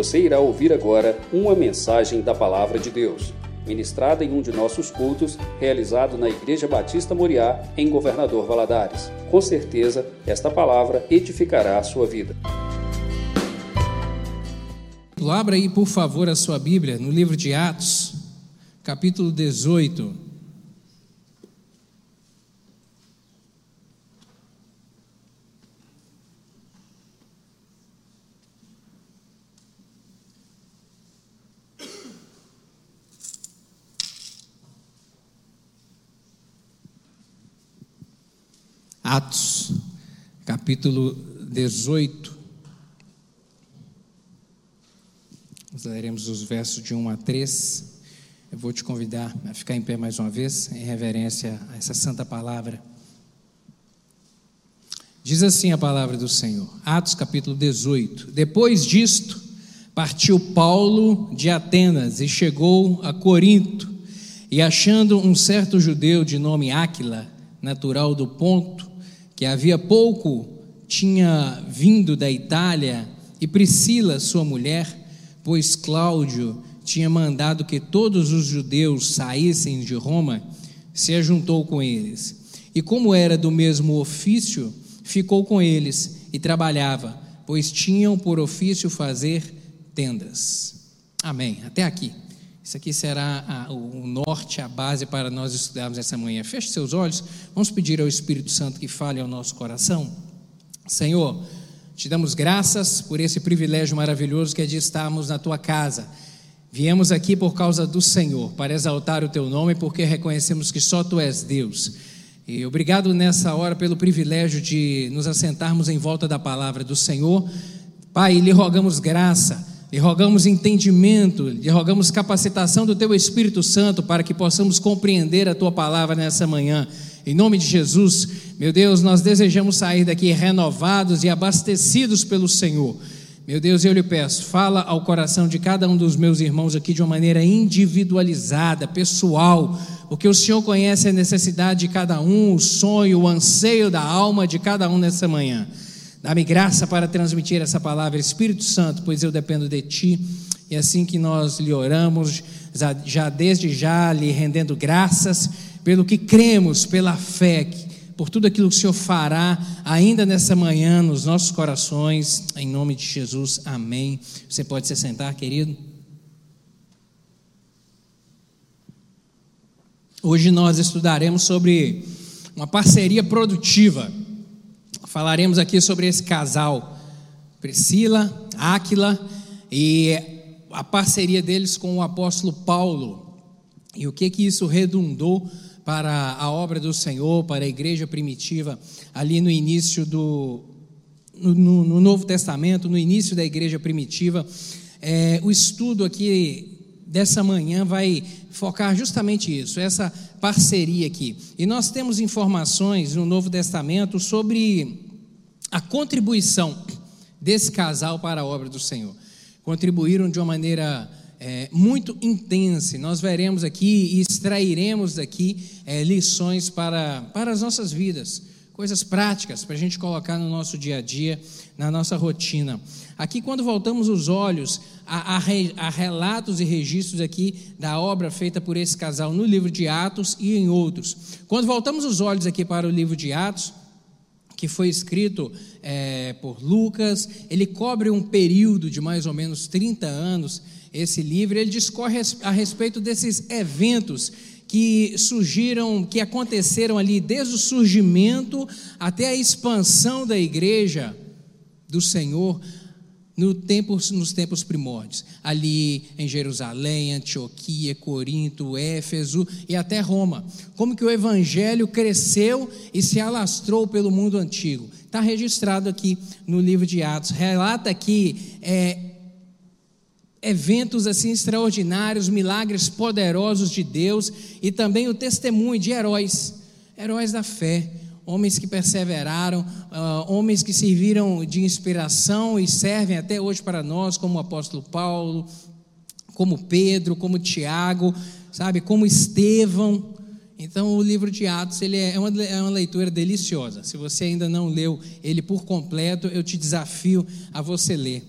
Você irá ouvir agora uma mensagem da Palavra de Deus, ministrada em um de nossos cultos, realizado na Igreja Batista Moriá, em Governador Valadares. Com certeza, esta palavra edificará a sua vida. Abra aí, por favor, a sua Bíblia, no livro de Atos, capítulo 18. Atos, capítulo 18, nós leremos os versos de 1 a 3, eu vou te convidar a ficar em pé mais uma vez, em reverência a essa santa palavra. Diz assim a palavra do Senhor, Atos capítulo 18, depois disto, partiu Paulo de Atenas e chegou a Corinto, e achando um certo judeu de nome Áquila, natural do Ponto, que havia pouco tinha vindo da Itália, e Priscila, sua mulher, pois Cláudio tinha mandado que todos os judeus saíssem de Roma, se ajuntou com eles. E como era do mesmo ofício, ficou com eles e trabalhava, pois tinham por ofício fazer tendas. Amém. Até aqui. Isso aqui será o norte, a base para nós estudarmos essa manhã. Feche seus olhos, vamos pedir ao Espírito Santo que fale ao nosso coração. Senhor, te damos graças por esse privilégio maravilhoso que é de estarmos na tua casa. Viemos aqui por causa do Senhor, para exaltar o teu nome, porque reconhecemos que só tu és Deus. E obrigado nessa hora pelo privilégio de nos assentarmos em volta da palavra do Senhor. Pai, lhe rogamos graça. Lhe rogamos entendimento, lhe rogamos capacitação do teu Espírito Santo para que possamos compreender a tua palavra nessa manhã. Em nome de Jesus, meu Deus, nós desejamos sair daqui renovados e abastecidos pelo Senhor. Meu Deus, eu lhe peço, fala ao coração de cada um dos meus irmãos aqui de uma maneira individualizada, pessoal, porque o Senhor conhece a necessidade de cada um, o sonho, o anseio da alma de cada um nessa manhã. Dá-me graça para transmitir essa palavra, Espírito Santo, pois eu dependo de Ti. E assim que nós lhe oramos, já lhe rendendo graças pelo que cremos, pela fé, por tudo aquilo que o Senhor fará ainda nessa manhã nos nossos corações, em nome de Jesus, amém. Você pode se sentar, querido. Hoje nós estudaremos sobre uma parceria produtiva. Falaremos aqui sobre esse casal, Priscila, Áquila, e a parceria deles com o apóstolo Paulo, e o que isso redundou para a obra do Senhor, para a igreja primitiva, ali no início no Novo Testamento, no início da igreja primitiva. O estudo aqui dessa manhã vai focar justamente isso, essa parceria aqui. E nós temos informações no Novo Testamento sobre a contribuição desse casal para a obra do Senhor. Contribuíram de uma maneira muito intensa. Nós veremos aqui e extrairemos daqui lições para as nossas vidas, coisas práticas para a gente colocar no nosso dia a dia, na nossa rotina. Aqui, quando voltamos os olhos a relatos e registros aqui da obra feita por esse casal no livro de Atos e em outros. Quando voltamos os olhos aqui para o livro de Atos, que foi escrito por Lucas, ele cobre um período de mais ou menos 30 anos, esse livro, ele discorre a respeito desses eventos que surgiram, que aconteceram ali desde o surgimento até a expansão da igreja do Senhor nos tempos primórdios, ali em Jerusalém, Antioquia, Corinto, Éfeso e até Roma. Como que o evangelho cresceu e se alastrou pelo mundo antigo. Está registrado aqui no livro de Atos, relata aqui eventos assim extraordinários, milagres poderosos de Deus e também o testemunho de heróis da fé, homens que perseveraram, homens que serviram de inspiração e servem até hoje para nós, como o apóstolo Paulo, como Pedro, como Tiago, sabe, como Estevão. Então o livro de Atos ele é uma leitura deliciosa. Se você ainda não leu ele por completo, eu te desafio a você ler.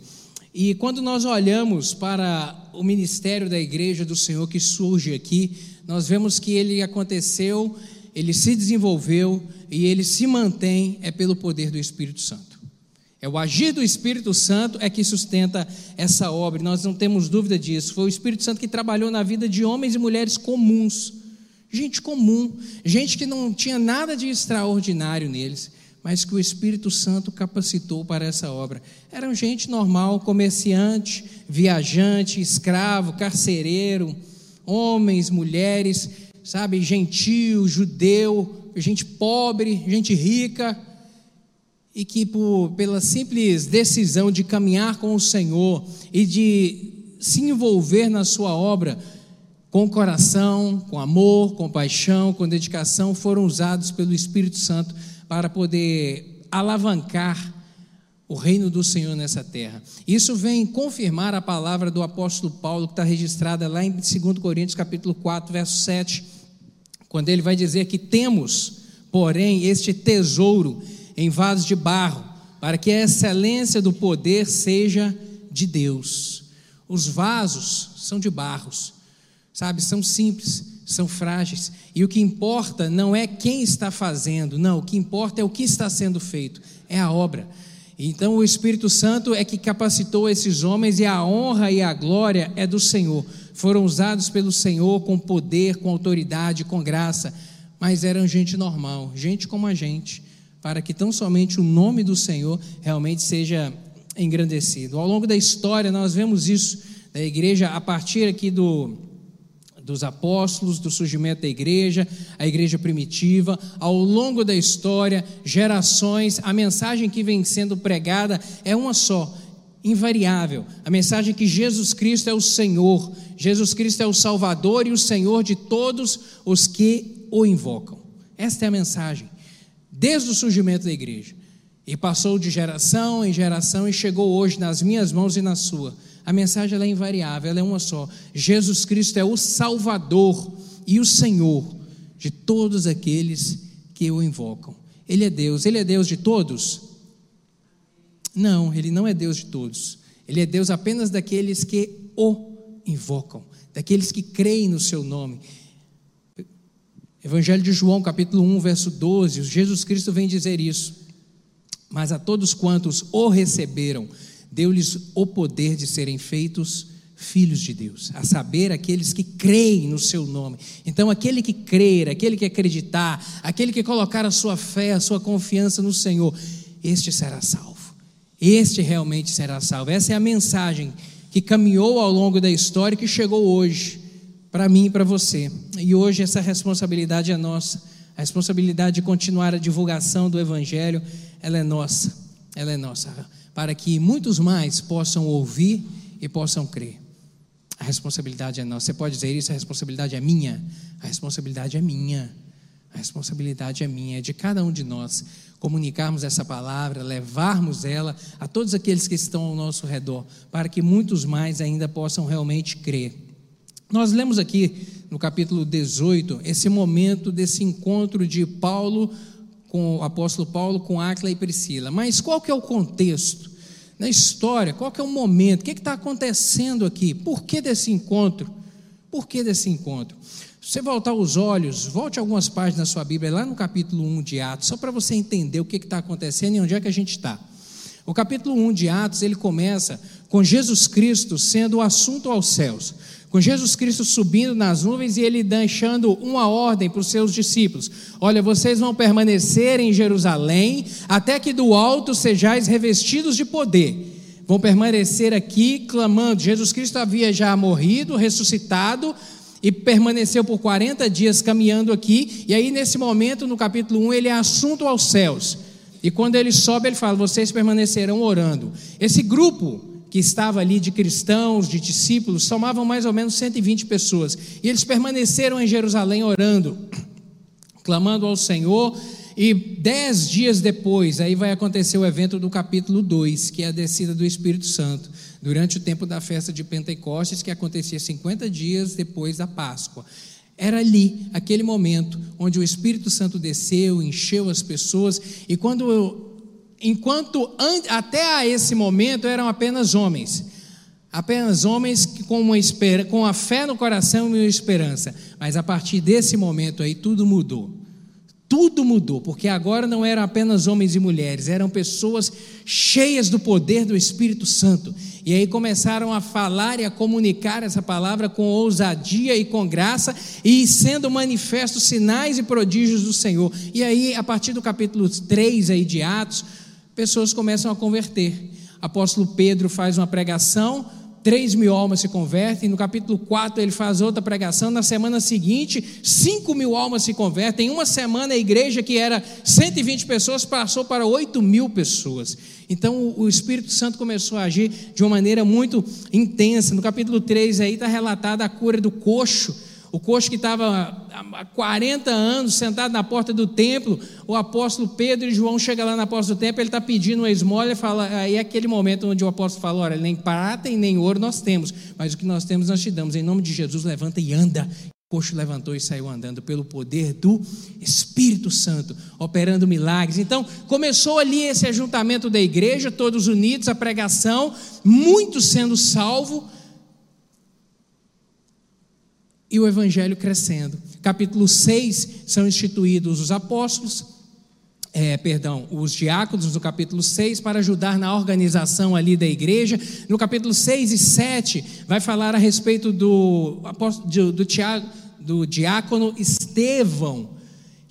E quando nós olhamos para o ministério da igreja do Senhor que surge aqui, nós vemos que ele aconteceu, ele se desenvolveu e ele se mantém é pelo poder do Espírito Santo. É o agir do Espírito Santo é que sustenta essa obra, nós não temos dúvida disso. Foi o Espírito Santo que trabalhou na vida de homens e mulheres comuns, gente comum, gente que não tinha nada de extraordinário neles, mas que o Espírito Santo capacitou para essa obra. Eram gente normal, comerciante, viajante, escravo, carcereiro, homens, mulheres, sabe, gentil, judeu, gente pobre, gente rica, e que pela simples decisão de caminhar com o Senhor e de se envolver na sua obra, com coração, com amor, com paixão, com dedicação, foram usados pelo Espírito Santo para poder alavancar o reino do Senhor nessa terra. Isso vem confirmar a palavra do apóstolo Paulo, que está registrada lá em 2 Coríntios capítulo 4, verso 7, quando ele vai dizer que temos, porém, este tesouro em vasos de barro, para que a excelência do poder seja de Deus. Os vasos são de barros, sabe, são simples, são frágeis, e o que importa não é quem está fazendo, não, o que importa é o que está sendo feito, é a obra. Então o Espírito Santo é que capacitou esses homens, e a honra e a glória é do Senhor. Foram usados pelo Senhor com poder, com autoridade, com graça, mas eram gente normal, gente como a gente, para que tão somente o nome do Senhor realmente seja engrandecido. Ao longo da história nós vemos isso da igreja, a partir aqui dos apóstolos, do surgimento da igreja, a igreja primitiva, ao longo da história, gerações, a mensagem que vem sendo pregada é uma só, invariável, a mensagem que Jesus Cristo é o Senhor, Jesus Cristo é o Salvador e o Senhor de todos os que o invocam. Esta é a mensagem, desde o surgimento da igreja, e passou de geração em geração e chegou hoje nas minhas mãos e na sua. A mensagem ela é invariável, ela é uma só. Jesus Cristo é o Salvador e o Senhor de todos aqueles que o invocam. Ele é Deus de todos? Não, ele não é Deus de todos. Ele é Deus apenas daqueles que o invocam, daqueles que creem no seu nome. Evangelho de João, capítulo 1, verso 12, Jesus Cristo vem dizer isso. Mas a todos quantos o receberam, deu-lhes o poder de serem feitos filhos de Deus, a saber, aqueles que creem no seu nome. Então aquele que crer, aquele que acreditar, aquele que colocar a sua fé, a sua confiança no Senhor, este será salvo, este realmente será salvo. Essa é a mensagem que caminhou ao longo da história e que chegou hoje, para mim e para você, e hoje essa responsabilidade é nossa, a responsabilidade de continuar a divulgação do Evangelho, ela é nossa, para que muitos mais possam ouvir e possam crer. A responsabilidade é nossa. Você pode dizer isso, a responsabilidade é minha? A responsabilidade é minha, a responsabilidade é minha, é de cada um de nós, comunicarmos essa palavra, levarmos ela a todos aqueles que estão ao nosso redor, para que muitos mais ainda possam realmente crer. Nós lemos aqui no capítulo 18, esse momento desse encontro de Paulo com o apóstolo Paulo, com Áquila e Priscila, mas qual que é o contexto na história, qual que é o momento, o que está acontecendo aqui, por que desse encontro, se você voltar os olhos, volte algumas páginas da sua Bíblia, lá no capítulo 1 de Atos, só para você entender o que está acontecendo e onde é que a gente está. O capítulo 1 de Atos, ele começa com Jesus Cristo sendo o assunto aos céus, com Jesus Cristo subindo nas nuvens e ele deixando uma ordem para os seus discípulos: olha, vocês vão permanecer em Jerusalém até que do alto sejais revestidos de poder. Vão permanecer aqui clamando. Jesus Cristo havia já morrido, ressuscitado, e permaneceu por 40 dias caminhando aqui, e aí nesse momento no capítulo 1 ele é assunto aos céus, e quando ele sobe ele fala: vocês permanecerão orando. Esse grupo que estava ali de cristãos, de discípulos, somavam mais ou menos 120 pessoas, e eles permaneceram em Jerusalém orando, clamando ao Senhor, e 10 dias depois, aí vai acontecer o evento do capítulo 2, que é a descida do Espírito Santo, durante o tempo da festa de Pentecostes, que acontecia 50 dias depois da Páscoa. Era ali, aquele momento, onde o Espírito Santo desceu, encheu as pessoas, e quando enquanto até esse momento eram apenas homens com a fé no coração e uma esperança, mas a partir desse momento aí tudo mudou, porque agora não eram apenas homens e mulheres, eram pessoas cheias do poder do Espírito Santo, e aí começaram a falar e a comunicar essa palavra com ousadia e com graça, e sendo manifestos sinais e prodígios do Senhor. E aí, a partir do capítulo 3 aí de Atos, pessoas começam a converter. Apóstolo Pedro faz uma pregação, 3.000 almas se convertem, no capítulo 4 ele faz outra pregação, na semana seguinte 5.000 almas se convertem. Em uma semana a igreja que era 120 pessoas passou para 8.000 pessoas. Então o Espírito Santo começou a agir de uma maneira muito intensa. No capítulo 3 aí está relatada a cura do coxo, o coxo que estava há 40 anos sentado na porta do templo. O apóstolo Pedro e João chegam lá na porta do templo, ele está pedindo uma esmola, aí é aquele momento onde o apóstolo fala: olha, nem prata e nem ouro nós temos, mas o que nós temos nós te damos, em nome de Jesus, levanta e anda. O coxo levantou e saiu andando, pelo poder do Espírito Santo, operando milagres. Então começou ali esse ajuntamento da igreja, todos unidos, a pregação, muitos sendo salvos, e o evangelho crescendo. Capítulo 6, são instituídos os apóstolos, os diáconos, no capítulo 6, para ajudar na organização ali da igreja. No capítulo 6 e 7, vai falar a respeito do diácono Estevão,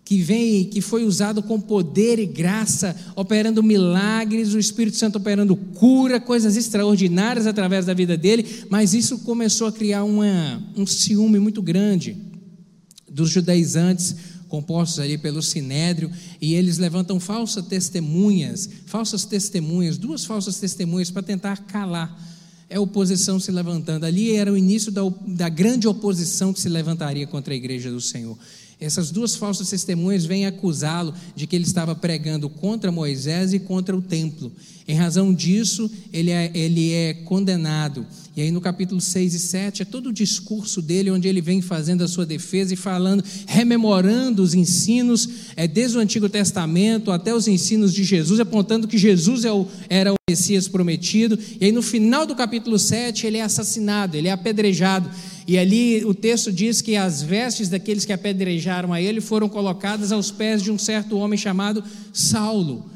que foi usado com poder e graça, operando milagres, o Espírito Santo operando cura, coisas extraordinárias através da vida dele. Mas isso começou a criar um ciúme muito grande dos judaizantes, compostos ali pelo Sinédrio, e eles levantam duas falsas testemunhas para tentar calar. É a oposição se levantando, ali era o início da grande oposição que se levantaria contra a igreja do Senhor. Essas duas falsas testemunhas vêm acusá-lo de que ele estava pregando contra Moisés e contra o templo. Em razão disso, ele é condenado. E aí no capítulo 6 e 7 é todo o discurso dele, onde ele vem fazendo a sua defesa e falando, rememorando os ensinos desde o Antigo Testamento até os ensinos de Jesus, apontando que Jesus era o Messias prometido. E aí no final do capítulo 7 ele é assassinado, ele é apedrejado. E ali o texto diz que as vestes daqueles que apedrejaram a ele foram colocadas aos pés de um certo homem chamado Saulo,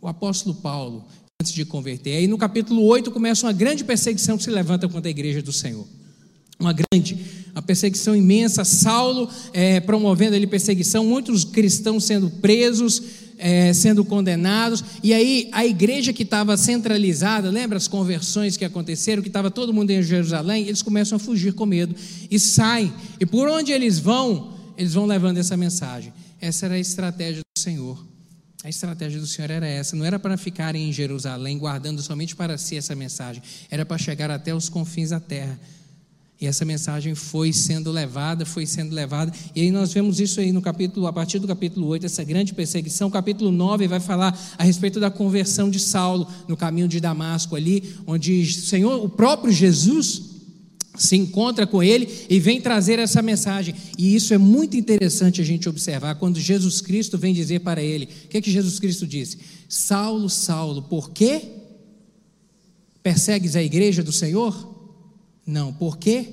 o apóstolo Paulo, antes de converter. Aí no capítulo 8 começa uma grande perseguição que se levanta contra a igreja do Senhor, uma perseguição imensa. Saulo promovendo ali perseguição, muitos cristãos sendo presos, sendo condenados. E aí a igreja que estava centralizada, lembra as conversões que aconteceram, que estava todo mundo em Jerusalém, eles começam a fugir com medo e saem, e por onde eles vão levando essa mensagem. Essa era a estratégia do Senhor. A estratégia do Senhor era essa, não era para ficarem em Jerusalém guardando somente para si essa mensagem, era para chegar até os confins da terra. E essa mensagem foi sendo levada, e aí nós vemos isso aí a partir do capítulo 8, essa grande perseguição. O capítulo 9 vai falar a respeito da conversão de Saulo, no caminho de Damasco ali, onde o próprio Jesus se encontra com ele e vem trazer essa mensagem. E isso é muito interessante a gente observar, quando Jesus Cristo vem dizer para ele, o que é que Jesus Cristo disse? Saulo, Saulo, por que persegues a igreja do Senhor? Não, porque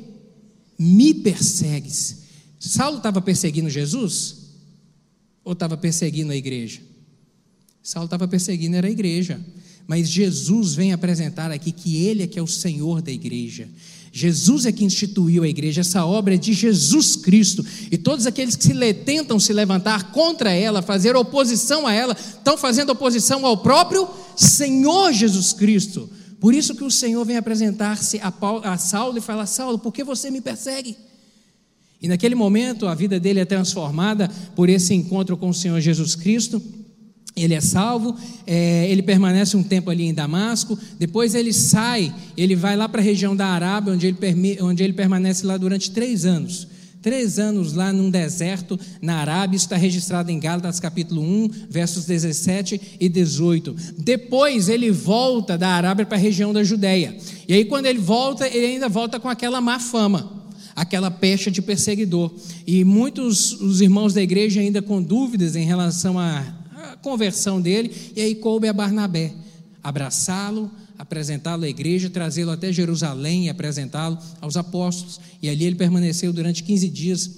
me persegues. Saulo estava perseguindo Jesus ou estava perseguindo a igreja? Saulo estava perseguindo era a igreja, mas Jesus vem apresentar aqui que ele é que é o Senhor da igreja. Jesus é que instituiu a igreja, essa obra é de Jesus Cristo, e todos aqueles que tentam se levantar contra ela, fazer oposição a ela, estão fazendo oposição ao próprio Senhor Jesus Cristo. Por isso que o Senhor vem apresentar-se a Saulo e fala: Saulo, por que você me persegue? E naquele momento a vida dele é transformada por esse encontro com o Senhor Jesus Cristo. Ele é salvo, ele permanece um tempo ali em Damasco, depois ele sai, ele vai lá para a região da Arábia, onde ele permanece lá durante 3 anos. 3 anos lá num deserto na Arábia. Isso está registrado em Gálatas capítulo 1, versos 17 e 18, depois ele volta da Arábia para a região da Judéia, e aí quando ele volta, ele ainda volta com aquela má fama, aquela pecha de perseguidor, e muitos os irmãos da igreja ainda com dúvidas em relação a conversão dele, e aí coube a Barnabé abraçá-lo, apresentá-lo à igreja, trazê-lo até Jerusalém e apresentá-lo aos apóstolos. E ali ele permaneceu durante 15 dias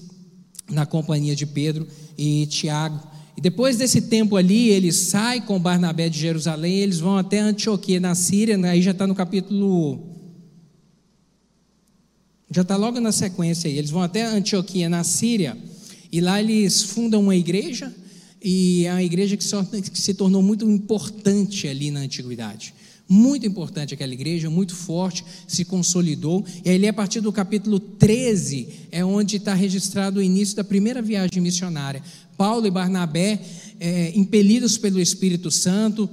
na companhia de Pedro e Tiago. E depois desse tempo ali, ele sai com Barnabé de Jerusalém, e eles vão até Antioquia, na Síria. Aí já está no capítulo, já está logo na sequência aí. Eles vão até Antioquia, na Síria, e lá eles fundam uma igreja, e é uma igreja que se tornou muito importante ali na antiguidade. Muito importante aquela igreja, muito forte, se consolidou. E aí, a partir do capítulo 13, é onde está registrado o início da primeira viagem missionária. Paulo e Barnabé, impelidos pelo Espírito Santo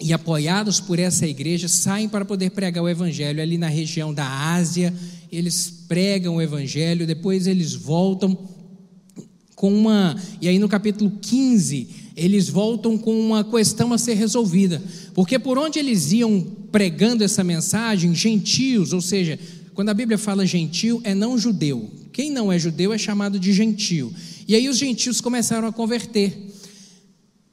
e apoiados por essa igreja, saem para poder pregar o evangelho ali na região da Ásia. Eles pregam o evangelho, depois eles voltam com uma... E aí no capítulo 15... eles voltam com uma questão a ser resolvida, porque por onde eles iam pregando essa mensagem, gentios, ou seja, quando a Bíblia fala gentio, é não judeu, quem não é judeu é chamado de gentio, e aí os gentios começaram a converter.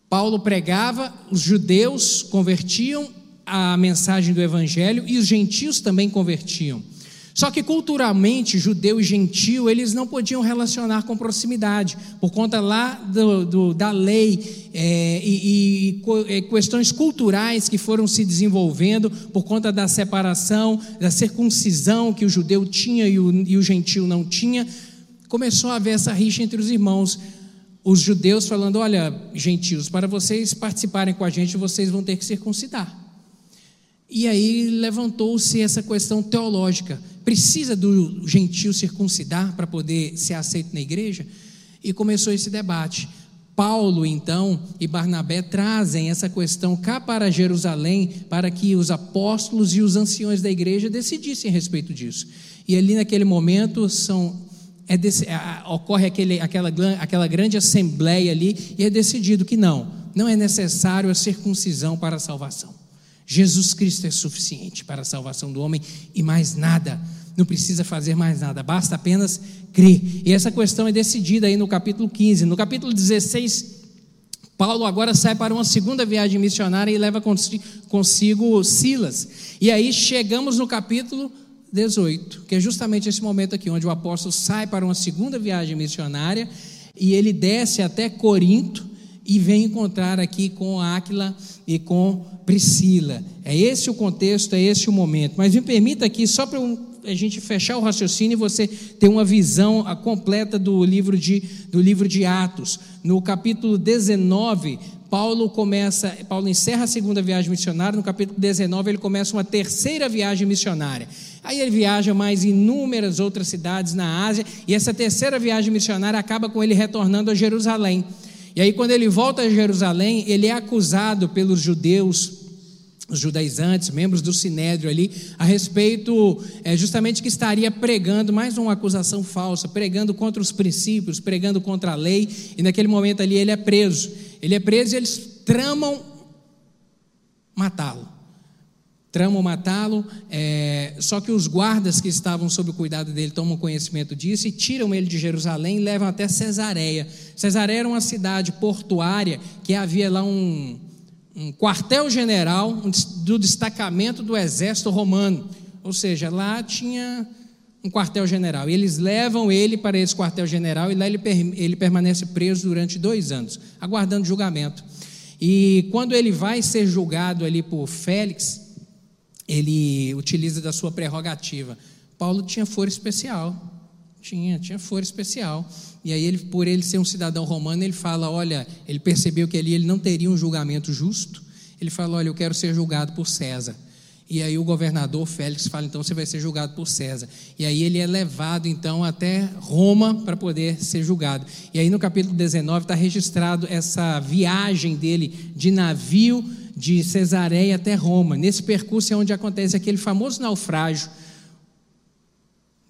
Paulo pregava, os judeus convertiam a mensagem do evangelho, e os gentios também convertiam. Só que culturalmente, judeu e gentio, eles não podiam relacionar com proximidade, por conta lá da lei e questões culturais que foram se desenvolvendo, por conta da separação, da circuncisão que o judeu tinha e o gentio não tinha. Começou a haver essa rixa entre os irmãos, os judeus falando: olha, gentios, para vocês participarem com a gente, vocês vão ter que circuncidar. E aí levantou-se essa questão teológica: precisa do gentio circuncidar para poder ser aceito na igreja? E começou esse debate. Paulo então e Barnabé trazem essa questão cá para Jerusalém, para que os apóstolos e os anciões da igreja decidissem a respeito disso. E ali naquele momento ocorre aquela grande assembleia ali, e é decidido que não é necessário a circuncisão para a salvação. Jesus Cristo é suficiente para a salvação do homem, e mais nada, não precisa fazer mais nada, basta apenas crer. E essa questão é decidida aí no capítulo 15. No capítulo 16, Paulo agora sai para uma segunda viagem missionária e leva consigo Silas. E aí chegamos no capítulo 18, que é justamente esse momento aqui, onde o apóstolo sai para uma segunda viagem missionária, e ele desce até Corinto, e vem encontrar aqui com Áquila e com Priscila. É esse o contexto, é esse o momento. Mas me permita aqui, só para a gente fechar o raciocínio e você ter uma visão completa do livro de Atos. No capítulo 19, Paulo encerra a segunda viagem missionária. No capítulo 19 ele começa uma terceira viagem missionária. Aí ele viaja mais inúmeras outras cidades na Ásia, e essa terceira viagem missionária acaba com ele retornando a Jerusalém. E aí quando ele volta a Jerusalém, ele é acusado pelos judeus, os judaizantes, membros do Sinédrio ali, a respeito justamente que estaria pregando, mais uma acusação falsa, pregando contra os princípios, pregando contra a lei. E naquele momento ali ele é preso, e eles tramam matá-lo, só que os guardas que estavam sob o cuidado dele tomam conhecimento disso e tiram ele de Jerusalém e levam até Cesareia. Cesareia era uma cidade portuária, que havia lá um quartel-general do destacamento do exército romano, ou seja, lá tinha um quartel-general, e eles levam ele para esse quartel-general, e lá ele permanece preso durante 2 anos, aguardando julgamento. E quando ele vai ser julgado ali por Félix, ele utiliza da sua prerrogativa. Paulo tinha foro especial, tinha foro especial, e aí por ele ser um cidadão romano, ele fala: olha, ele percebeu que ali ele não teria um julgamento justo, ele fala: olha, eu quero ser julgado por César. E aí o governador Félix fala: então você vai ser julgado por César. E aí ele é levado então até Roma para poder ser julgado. E aí no capítulo 19 está registrado essa viagem dele de navio de Cesareia até Roma. Nesse percurso é onde acontece aquele famoso naufrágio.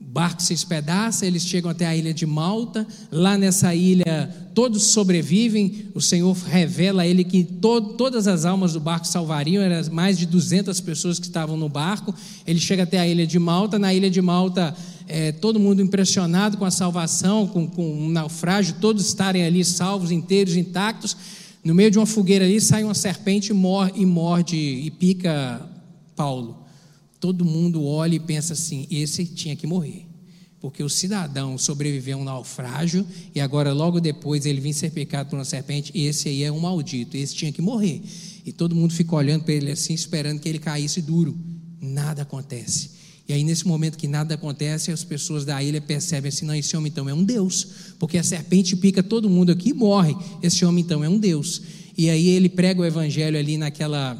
O barco se espedaça, eles chegam até a ilha de Malta. Lá nessa ilha todos sobrevivem, o Senhor revela a ele que todas as almas do barco salvariam, eram mais de 200 pessoas que estavam no barco. Ele chega até a ilha de Malta. Na ilha de Malta, todo mundo impressionado com a salvação, com o naufrágio, todos estarem ali salvos, inteiros, intactos. No meio de uma fogueira ali sai uma serpente e morde e pica Paulo. Todo mundo olha e pensa assim, esse tinha que morrer, porque o cidadão sobreviveu a um naufrágio e agora logo depois ele vinha ser picado por uma serpente, esse aí é um maldito, esse tinha que morrer. E todo mundo fica olhando para ele assim, esperando que ele caísse duro. Nada acontece. E aí nesse momento que nada acontece, as pessoas da ilha percebem assim, não, esse homem então é um deus, porque a serpente pica todo mundo aqui e morre, esse homem então é um deus. E aí ele prega o evangelho ali naquela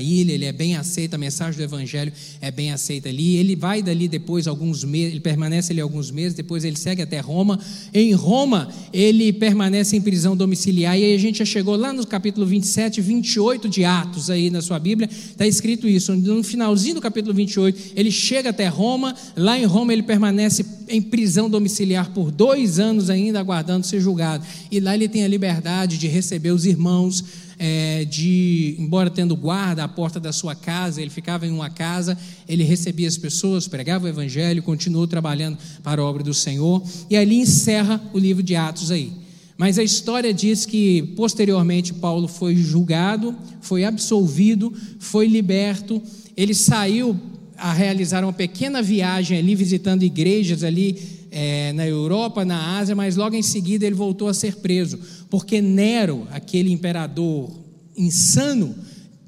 ilha, ele é bem aceito, a mensagem do evangelho é bem aceita ali, ele vai dali depois alguns meses, ele permanece ali alguns meses, depois ele segue até Roma, em Roma ele permanece em prisão domiciliar, e aí a gente já chegou lá no capítulo 27, 28 de Atos, aí na sua Bíblia, está escrito isso, no finalzinho do capítulo 28, ele chega até Roma, lá em Roma ele permanece em prisão domiciliar por 2 anos ainda, aguardando ser julgado, e lá ele tem a liberdade de receber os irmãos, embora tendo guarda à porta da sua casa, ele ficava em uma casa, ele recebia as pessoas, pregava o evangelho, continuou trabalhando para a obra do Senhor, e ali encerra o livro de Atos aí. Mas a história diz que posteriormente Paulo foi julgado, foi absolvido, foi liberto, ele saiu a realizar uma pequena viagem ali, visitando igrejas ali na Europa, na Ásia, mas logo em seguida ele voltou a ser preso, porque Nero, aquele imperador insano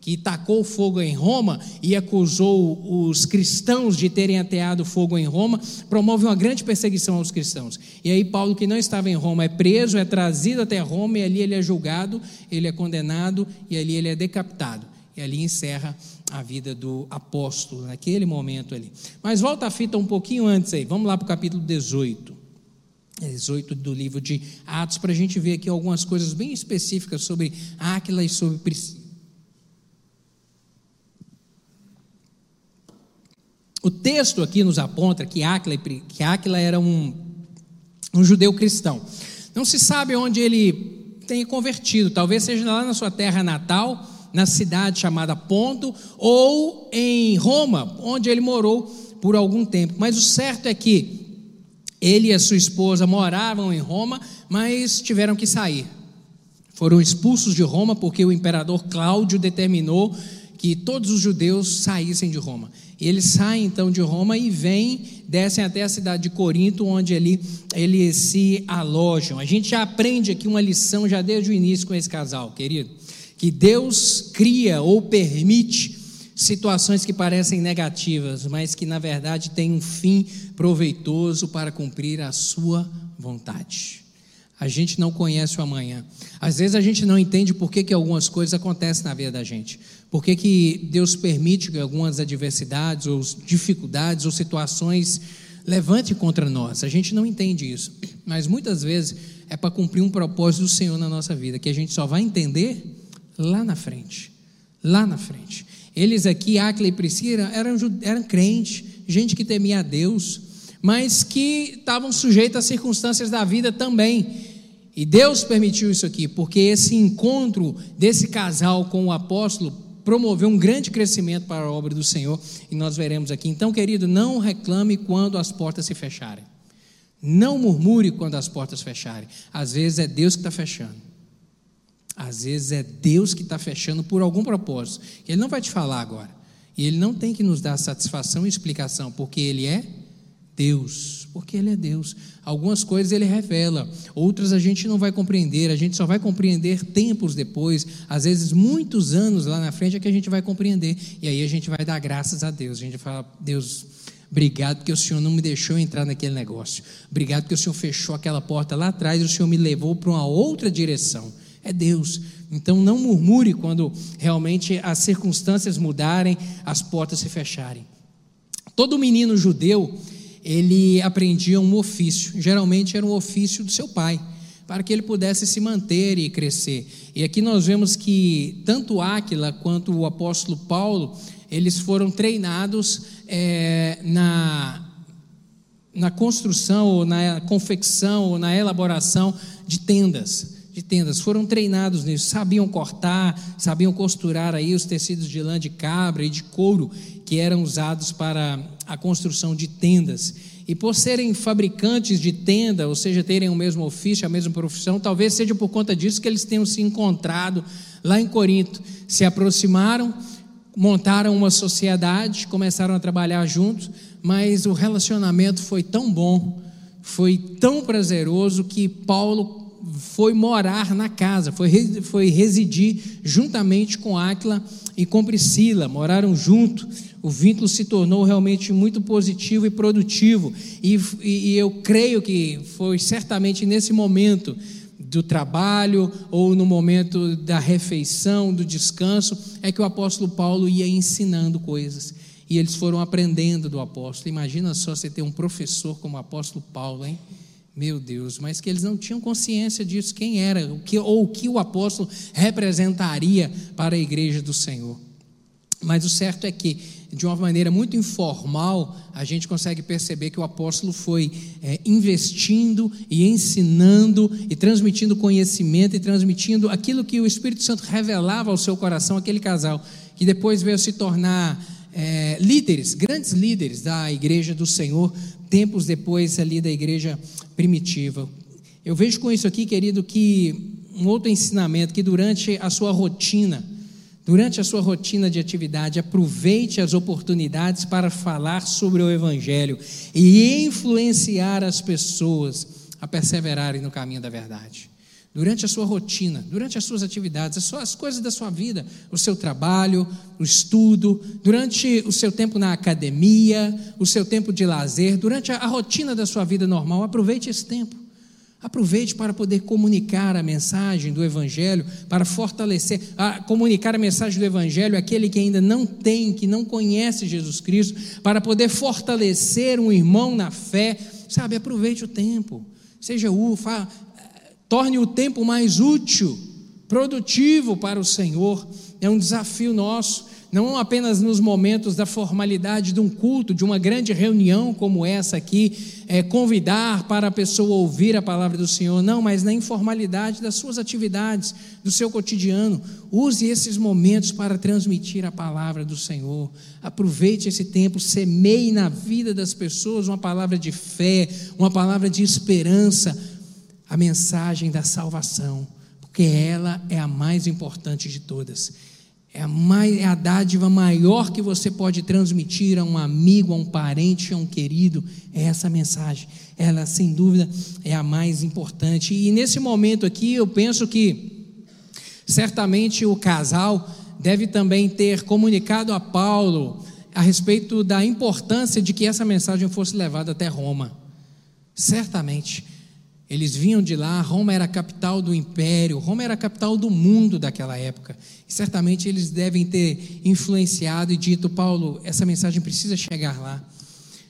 que tacou fogo em Roma e acusou os cristãos de terem ateado fogo em Roma, promove uma grande perseguição aos cristãos. E aí Paulo, que não estava em Roma, é preso, é trazido até Roma, e ali ele é julgado, ele é condenado, e ali ele é decapitado. E ali encerra a vida do apóstolo, naquele momento ali. Mas volta a fita um pouquinho antes aí, vamos lá para o capítulo 18 do livro de Atos, para a gente ver aqui algumas coisas bem específicas sobre Áquila e sobre Priscila. O texto aqui nos aponta que Áquila era um judeu cristão. Não se sabe onde ele tenha convertido, talvez seja lá na sua terra natal, na cidade chamada Ponto, ou em Roma, onde ele morou por algum tempo. Mas o certo é que ele e a sua esposa moravam em Roma, mas tiveram que sair. Foram expulsos de Roma porque o imperador Cláudio determinou que todos os judeus saíssem de Roma. E eles saem então de Roma e descem até a cidade de Corinto, onde ali eles se alojam. A gente já aprende aqui uma lição já desde o início com esse casal, querido, que Deus cria ou permite situações que parecem negativas, mas que na verdade têm um fim proveitoso para cumprir a sua vontade. A gente não conhece o amanhã. Às vezes a gente não entende por que algumas coisas acontecem na vida da gente, por que Deus permite que algumas adversidades ou dificuldades ou situações levante contra nós. A gente não entende isso, mas muitas vezes é para cumprir um propósito do Senhor na nossa vida, que a gente só vai entender lá na frente. Eles aqui, Áquila e Priscila, eram crentes, gente que temia a Deus, mas que estavam sujeitos às circunstâncias da vida também, e Deus permitiu isso aqui, porque esse encontro desse casal com o apóstolo promoveu um grande crescimento para a obra do Senhor, e nós veremos aqui. Então, querido, não reclame quando as portas se fecharem, não murmure quando as portas fecharem. Às vezes é Deus que está fechando. Às vezes é Deus que está fechando por algum propósito, que Ele não vai te falar agora, e Ele não tem que nos dar satisfação e explicação, porque Ele é Deus, algumas coisas Ele revela, outras a gente não vai compreender, a gente só vai compreender tempos depois, às vezes muitos anos lá na frente é que a gente vai compreender, e aí a gente vai dar graças a Deus, a gente vai falar, Deus, obrigado porque o Senhor não me deixou entrar naquele negócio, obrigado porque o Senhor fechou aquela porta lá atrás, e o Senhor me levou para uma outra direção. É Deus. Então não murmure quando realmente as circunstâncias mudarem, as portas se fecharem. Todo menino judeu, ele aprendia um ofício, geralmente era um ofício do seu pai, para que ele pudesse se manter e crescer. E aqui nós vemos que tanto Áquila quanto o apóstolo Paulo, eles foram treinados na construção, ou na confecção, ou na elaboração de tendas. Foram treinados nisso, sabiam cortar, sabiam costurar aí os tecidos de lã de cabra e de couro que eram usados para a construção de tendas. E por serem fabricantes de tenda, ou seja, terem o mesmo ofício, a mesma profissão, talvez seja por conta disso que eles tenham se encontrado lá em Corinto. Se aproximaram, montaram uma sociedade, começaram a trabalhar juntos, mas o relacionamento foi tão bom, foi tão prazeroso, que Paulo foi morar na casa, foi residir juntamente com Áquila e com Priscila, moraram junto. O vínculo se tornou realmente muito positivo e produtivo, e eu creio que foi certamente nesse momento do trabalho ou no momento da refeição, do descanso, é que o apóstolo Paulo ia ensinando coisas, e eles foram aprendendo do apóstolo. Imagina só você ter um professor como o apóstolo Paulo, hein? Meu Deus, mas que eles não tinham consciência disso, quem era, o que o apóstolo representaria para a igreja do Senhor. Mas o certo é que, de uma maneira muito informal, a gente consegue perceber que o apóstolo foi investindo e ensinando e transmitindo conhecimento e transmitindo aquilo que o Espírito Santo revelava ao seu coração, aquele casal que depois veio se tornar líderes, grandes líderes da igreja do Senhor, tempos depois ali da igreja primitiva. Eu vejo com isso aqui, querido, que um outro ensinamento, que durante a sua rotina de atividade, aproveite as oportunidades para falar sobre o Evangelho e influenciar as pessoas a perseverarem no caminho da verdade. Durante a sua rotina, durante as suas atividades, as coisas da sua vida, o seu trabalho, o estudo, durante o seu tempo na academia, o seu tempo de lazer, durante a rotina da sua vida normal, aproveite esse tempo. Aproveite para poder comunicar a mensagem do Evangelho, para fortalecer, comunicar a mensagem do Evangelho àquele que ainda não tem, que não conhece Jesus Cristo, para poder fortalecer um irmão na fé. Sabe, aproveite o tempo, torne o tempo mais útil, produtivo para o Senhor. É um desafio nosso, não apenas nos momentos da formalidade de um culto, de uma grande reunião como essa aqui, convidar para a pessoa ouvir a palavra do Senhor, não, mas na informalidade das suas atividades, do seu cotidiano. Use esses momentos para transmitir a palavra do Senhor. Aproveite esse tempo, semeie na vida das pessoas uma palavra de fé, uma palavra de esperança, a mensagem da salvação, porque ela é a mais importante de todas. É a dádiva maior que você pode transmitir a um amigo, a um parente, a um querido. É essa mensagem, ela sem dúvida é a mais importante. E nesse momento aqui eu penso que certamente o casal deve também ter comunicado a Paulo a respeito da importância de que essa mensagem fosse levada até Roma. Certamente eles vinham de lá, Roma era a capital do império, Roma era a capital do mundo daquela época, e certamente eles devem ter influenciado e dito: Paulo, essa mensagem precisa chegar lá.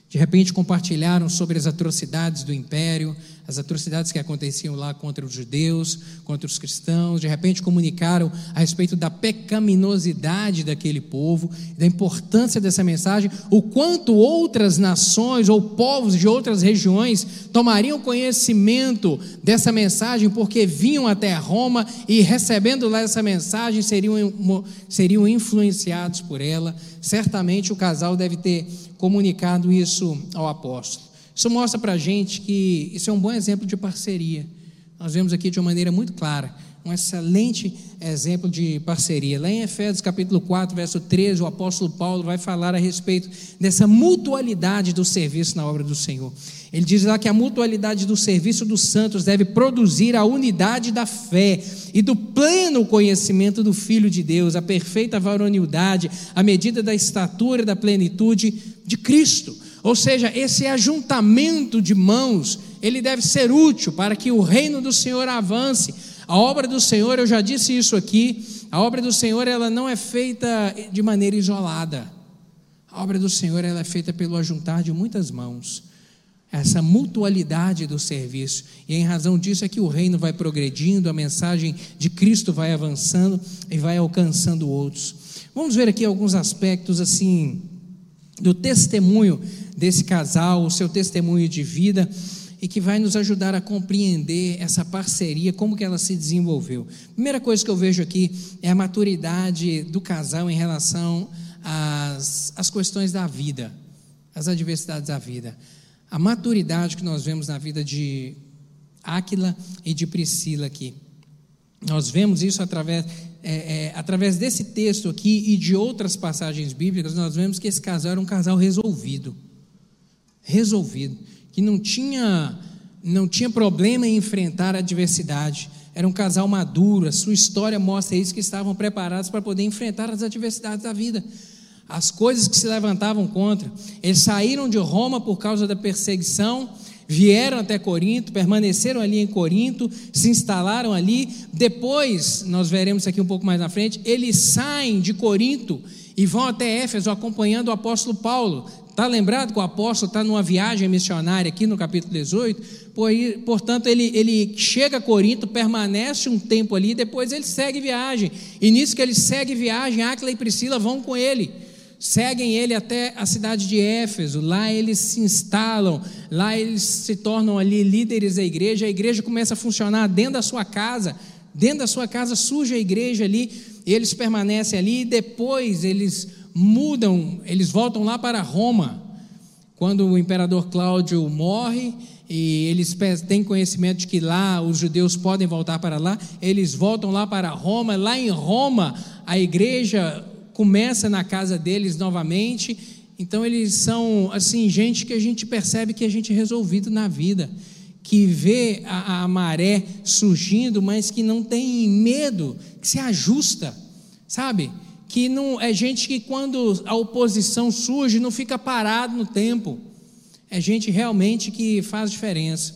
De repente compartilharam sobre as atrocidades do império, as atrocidades que aconteciam lá contra os judeus, contra os cristãos. De repente comunicaram a respeito da pecaminosidade daquele povo, da importância dessa mensagem, o quanto outras nações ou povos de outras regiões tomariam conhecimento dessa mensagem, porque vinham até Roma e, recebendo lá essa mensagem, seriam influenciados por ela. Certamente o casal deve ter comunicado isso ao apóstolo. Isso mostra para a gente que isso é um bom exemplo de parceria. Nós vemos aqui de uma maneira muito clara, um excelente exemplo de parceria. Lá em Efésios capítulo 4, verso 13, o apóstolo Paulo vai falar a respeito dessa mutualidade do serviço na obra do Senhor. Ele diz lá que a mutualidade do serviço dos santos deve produzir a unidade da fé e do pleno conhecimento do Filho de Deus, a perfeita varonilidade, à medida da estatura da plenitude de Cristo. Ou seja, esse ajuntamento de mãos, ele deve ser útil para que o reino do Senhor avance. A obra do Senhor, eu já disse isso aqui, a obra do Senhor, ela não é feita de maneira isolada. A obra do Senhor, ela é feita pelo ajuntar de muitas mãos, essa mutualidade do serviço. E em razão disso é que o reino vai progredindo, a mensagem de Cristo vai avançando e vai alcançando outros. Vamos ver aqui alguns aspectos assim do testemunho desse casal, o seu testemunho de vida, e que vai nos ajudar a compreender essa parceria, como que ela se desenvolveu. Primeira coisa que eu vejo aqui é a maturidade do casal em relação às questões da vida, às adversidades da vida. a maturidade que nós vemos na vida de Áquila e de Priscila aqui. Nós vemos isso através desse texto aqui e de outras passagens bíblicas. Nós vemos que esse casal era um casal resolvido, que não tinha problema em enfrentar a adversidade, era um casal maduro. A sua história mostra isso, que estavam preparados para poder enfrentar as adversidades da vida, as coisas que se levantavam contra. Eles saíram de Roma por causa da perseguição, vieram até Corinto, permaneceram ali em Corinto, se instalaram ali. Depois, nós veremos aqui um pouco mais na frente, eles saem de Corinto e vão até Éfeso acompanhando o apóstolo Paulo. Está lembrado que o apóstolo está numa viagem missionária aqui no capítulo 18, portanto ele chega a Corinto, permanece um tempo ali, depois ele segue viagem, e nisso que ele segue viagem, Áquila e Priscila vão com ele, seguem ele até a cidade de Éfeso. Lá eles se instalam, lá eles se tornam ali líderes da igreja. A igreja começa a funcionar dentro da sua casa surge a igreja ali, e eles permanecem ali. E depois eles mudam, eles voltam lá para Roma, quando o imperador Cláudio morre, e eles têm conhecimento de que lá os judeus podem voltar para lá. Eles voltam lá para Roma. Lá em Roma a igreja começa na casa deles novamente. Então eles são assim, gente que a gente percebe que a gente é resolvido na vida, que vê a maré surgindo, mas que não tem medo, que se ajusta, sabe? Que não é gente que, quando a oposição surge, não fica parado no tempo. É gente realmente que faz diferença.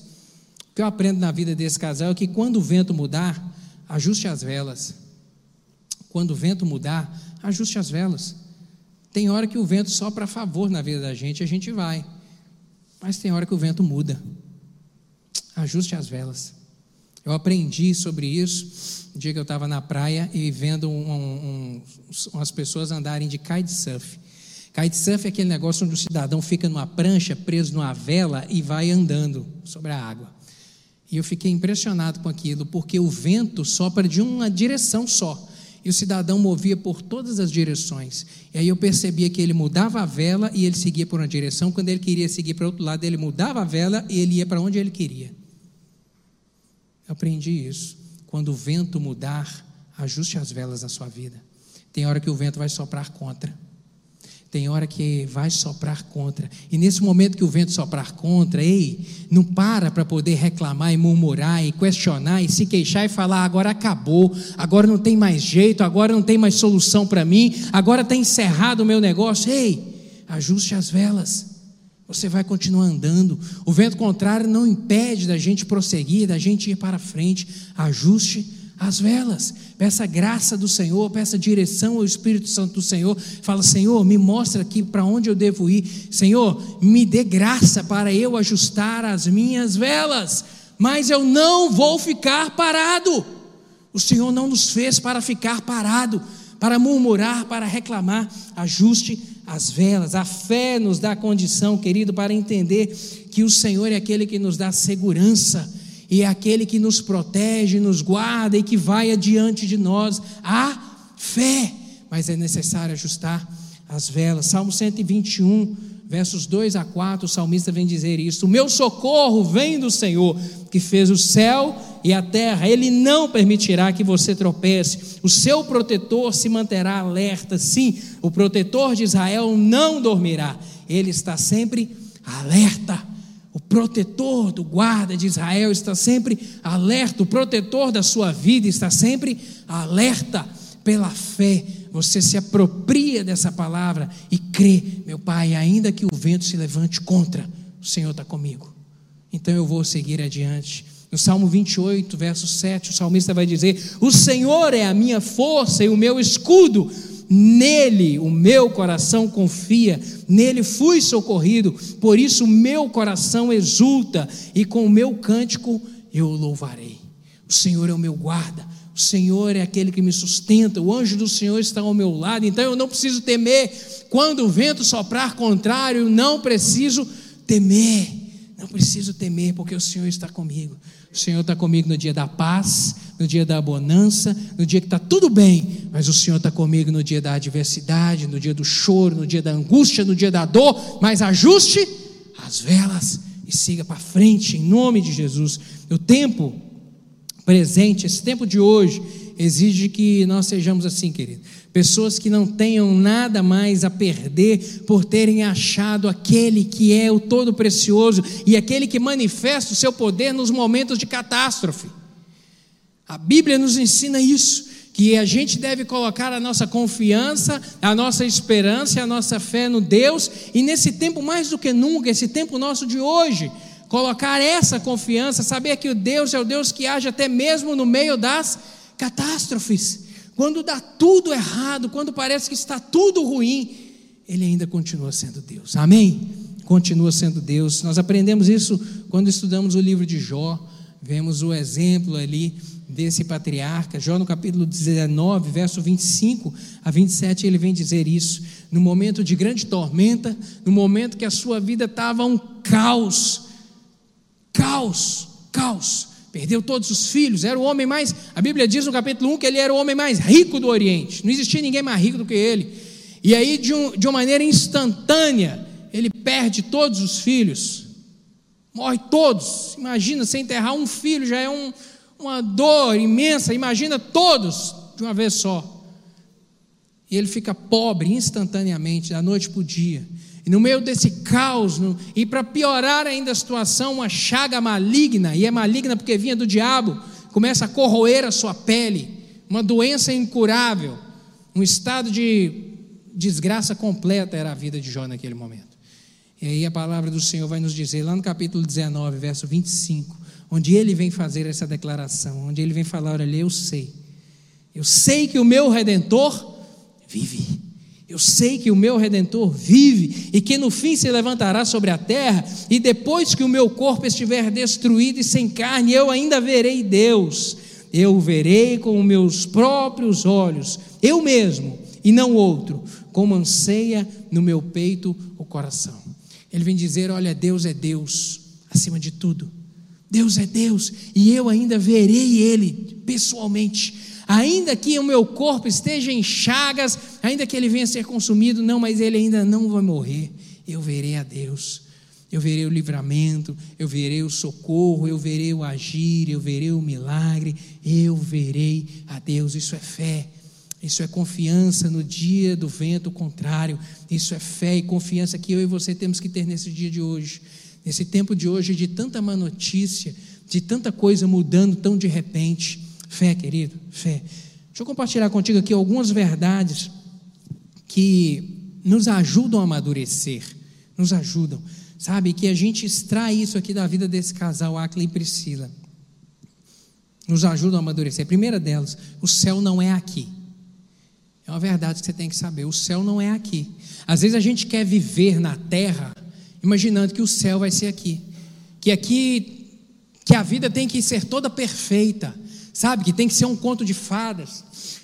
O que eu aprendo na vida desse casal é que, quando o vento mudar, ajuste as velas. Quando o vento mudar, ajuste as velas. Tem hora que o vento sopra a favor na vida da gente, a gente vai, mas tem hora que o vento muda. Ajuste as velas. Eu aprendi sobre isso um dia que eu estava na praia e vendo umas pessoas andarem de kitesurf. Kitesurf é aquele negócio onde o cidadão fica numa prancha, preso numa vela, e vai andando sobre a água. E eu fiquei impressionado com aquilo, porque o vento sopra de uma direção só, e o cidadão movia por todas as direções. E aí eu percebia que ele mudava a vela e ele seguia por uma direção. Quando ele queria seguir para o outro lado, ele mudava a vela e ele ia para onde ele queria. Eu aprendi isso. Quando o vento mudar, ajuste as velas da sua vida. Tem hora que o vento vai soprar contra. Tem hora que vai soprar contra. E nesse momento que o vento soprar contra, não para poder reclamar e murmurar e questionar e se queixar e falar: agora acabou, agora não tem mais jeito, agora não tem mais solução para mim, agora está encerrado o meu negócio. Ajuste as velas. Você vai continuar andando. O vento contrário não impede da gente prosseguir, da gente ir para frente. Ajuste as velas. Peça a graça do Senhor, peça a direção ao Espírito Santo do Senhor. Fala: Senhor, me mostra aqui para onde eu devo ir. Senhor, me dê graça para eu ajustar as minhas velas, mas eu não vou ficar parado. O Senhor não nos fez para ficar parado, para murmurar, para reclamar. Ajuste as velas. A fé nos dá condição, querido, para entender que o Senhor é aquele que nos dá segurança, e é aquele que nos protege, nos guarda e que vai adiante de nós. Há fé, mas é necessário ajustar as velas. Salmo 121, versos 2 a 4, o salmista vem dizer isso: o meu socorro vem do Senhor, que fez o céu e a terra. Ele não permitirá que você tropece. O seu protetor se manterá alerta. Sim, o protetor de Israel não dormirá. Ele está sempre alerta. O protetor do guarda de Israel está sempre alerta. O protetor da sua vida está sempre alerta. Pela fé, você se apropria dessa palavra e crê: meu Pai, ainda que o vento se levante contra, o Senhor está comigo, então eu vou seguir adiante. No Salmo 28, verso 7, o salmista vai dizer: o Senhor é a minha força e o meu escudo, nele o meu coração confia, nele fui socorrido, por isso o meu coração exulta, e com o meu cântico eu o louvarei. O Senhor é o meu guarda, o Senhor é aquele que me sustenta, o anjo do Senhor está ao meu lado, então eu não preciso temer. Quando o vento soprar contrário, eu não preciso temer, porque o Senhor está comigo. O Senhor está comigo no dia da paz, no dia da bonança, no dia que está tudo bem, mas o Senhor está comigo no dia da adversidade, no dia do choro, no dia da angústia, no dia da dor. Mas ajuste as velas. e siga para frente, em nome de Jesus. O tempo presente, esse tempo de hoje, exige que nós sejamos assim, querido, pessoas que não tenham nada mais a perder por terem achado aquele que é o todo precioso e aquele que manifesta o seu poder nos momentos de catástrofe. A Bíblia nos ensina isso, que a gente deve colocar a nossa confiança, a nossa esperança, a nossa fé no Deus, e nesse tempo mais do que nunca, esse tempo nosso de hoje, colocar essa confiança, saber que o Deus é o Deus que age até mesmo no meio das catástrofes. Quando dá tudo errado, quando parece que está tudo ruim, Ele ainda continua sendo Deus, amém? Continua sendo Deus. Nós aprendemos isso quando estudamos o livro de Jó, vemos o exemplo ali desse patriarca. Jó no capítulo 19, verso 25 a 27, ele vem dizer isso, no momento de grande tormenta, no momento que a sua vida estava um caos, perdeu todos os filhos, era o homem mais, a Bíblia diz no capítulo 1 que ele era o homem mais rico do Oriente, não existia ninguém mais rico do que ele, e aí de uma maneira instantânea, ele perde todos os filhos, morre todos. Imagina, sem enterrar um filho já é uma dor imensa, imagina todos de uma vez só. E ele fica pobre instantaneamente, da noite para o dia, e no meio desse caos, e para piorar ainda a situação, uma chaga maligna, e é maligna porque vinha do diabo, começa a corroer a sua pele, uma doença incurável, um estado de desgraça completa era a vida de Jó naquele momento. E aí a palavra do Senhor vai nos dizer, lá no capítulo 19, verso 25, onde ele vem fazer essa declaração, onde ele vem falar, olha, eu sei que o meu Redentor vive, eu sei que o meu Redentor vive, e que no fim se levantará sobre a terra, e depois que o meu corpo estiver destruído e sem carne, eu ainda verei Deus, eu o verei com os meus próprios olhos, eu mesmo, e não outro, como anseia no meu peito o coração. Ele vem dizer, olha, Deus é Deus, acima de tudo, Deus é Deus, e eu ainda verei Ele pessoalmente, ainda que o meu corpo esteja em chagas, ainda que ele venha a ser consumido, não, mas ele ainda não vai morrer, eu verei a Deus, eu verei o livramento, eu verei o socorro, eu verei o agir, eu verei o milagre, eu verei a Deus. Isso é fé, isso é confiança no dia do vento contrário, isso é fé e confiança que eu e você temos que ter nesse dia de hoje, nesse tempo de hoje, de tanta má notícia, de tanta coisa mudando tão de repente. Fé, querido, fé. Deixa eu compartilhar contigo aqui algumas verdades que nos ajudam a amadurecer, nos ajudam, sabe, que a gente extrai isso aqui da vida desse casal, Áquila e Priscila, nos ajudam a amadurecer. A primeira delas, o céu não é aqui. É uma verdade que você tem que saber, o céu não é aqui. Às vezes a gente quer viver na terra imaginando que o céu vai ser aqui, que a vida tem que ser toda perfeita, sabe, que tem que ser um conto de fadas,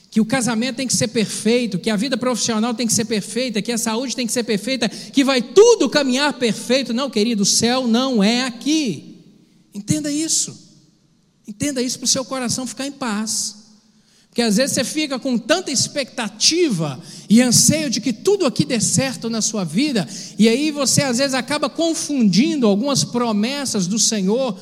que o casamento tem que ser perfeito, que a vida profissional tem que ser perfeita, que a saúde tem que ser perfeita, que vai tudo caminhar perfeito. Não, querido, o céu não é aqui. Entenda isso para o seu coração ficar em paz, porque às vezes você fica com tanta expectativa e anseio de que tudo aqui dê certo na sua vida, e aí você às vezes acaba confundindo algumas promessas do Senhor,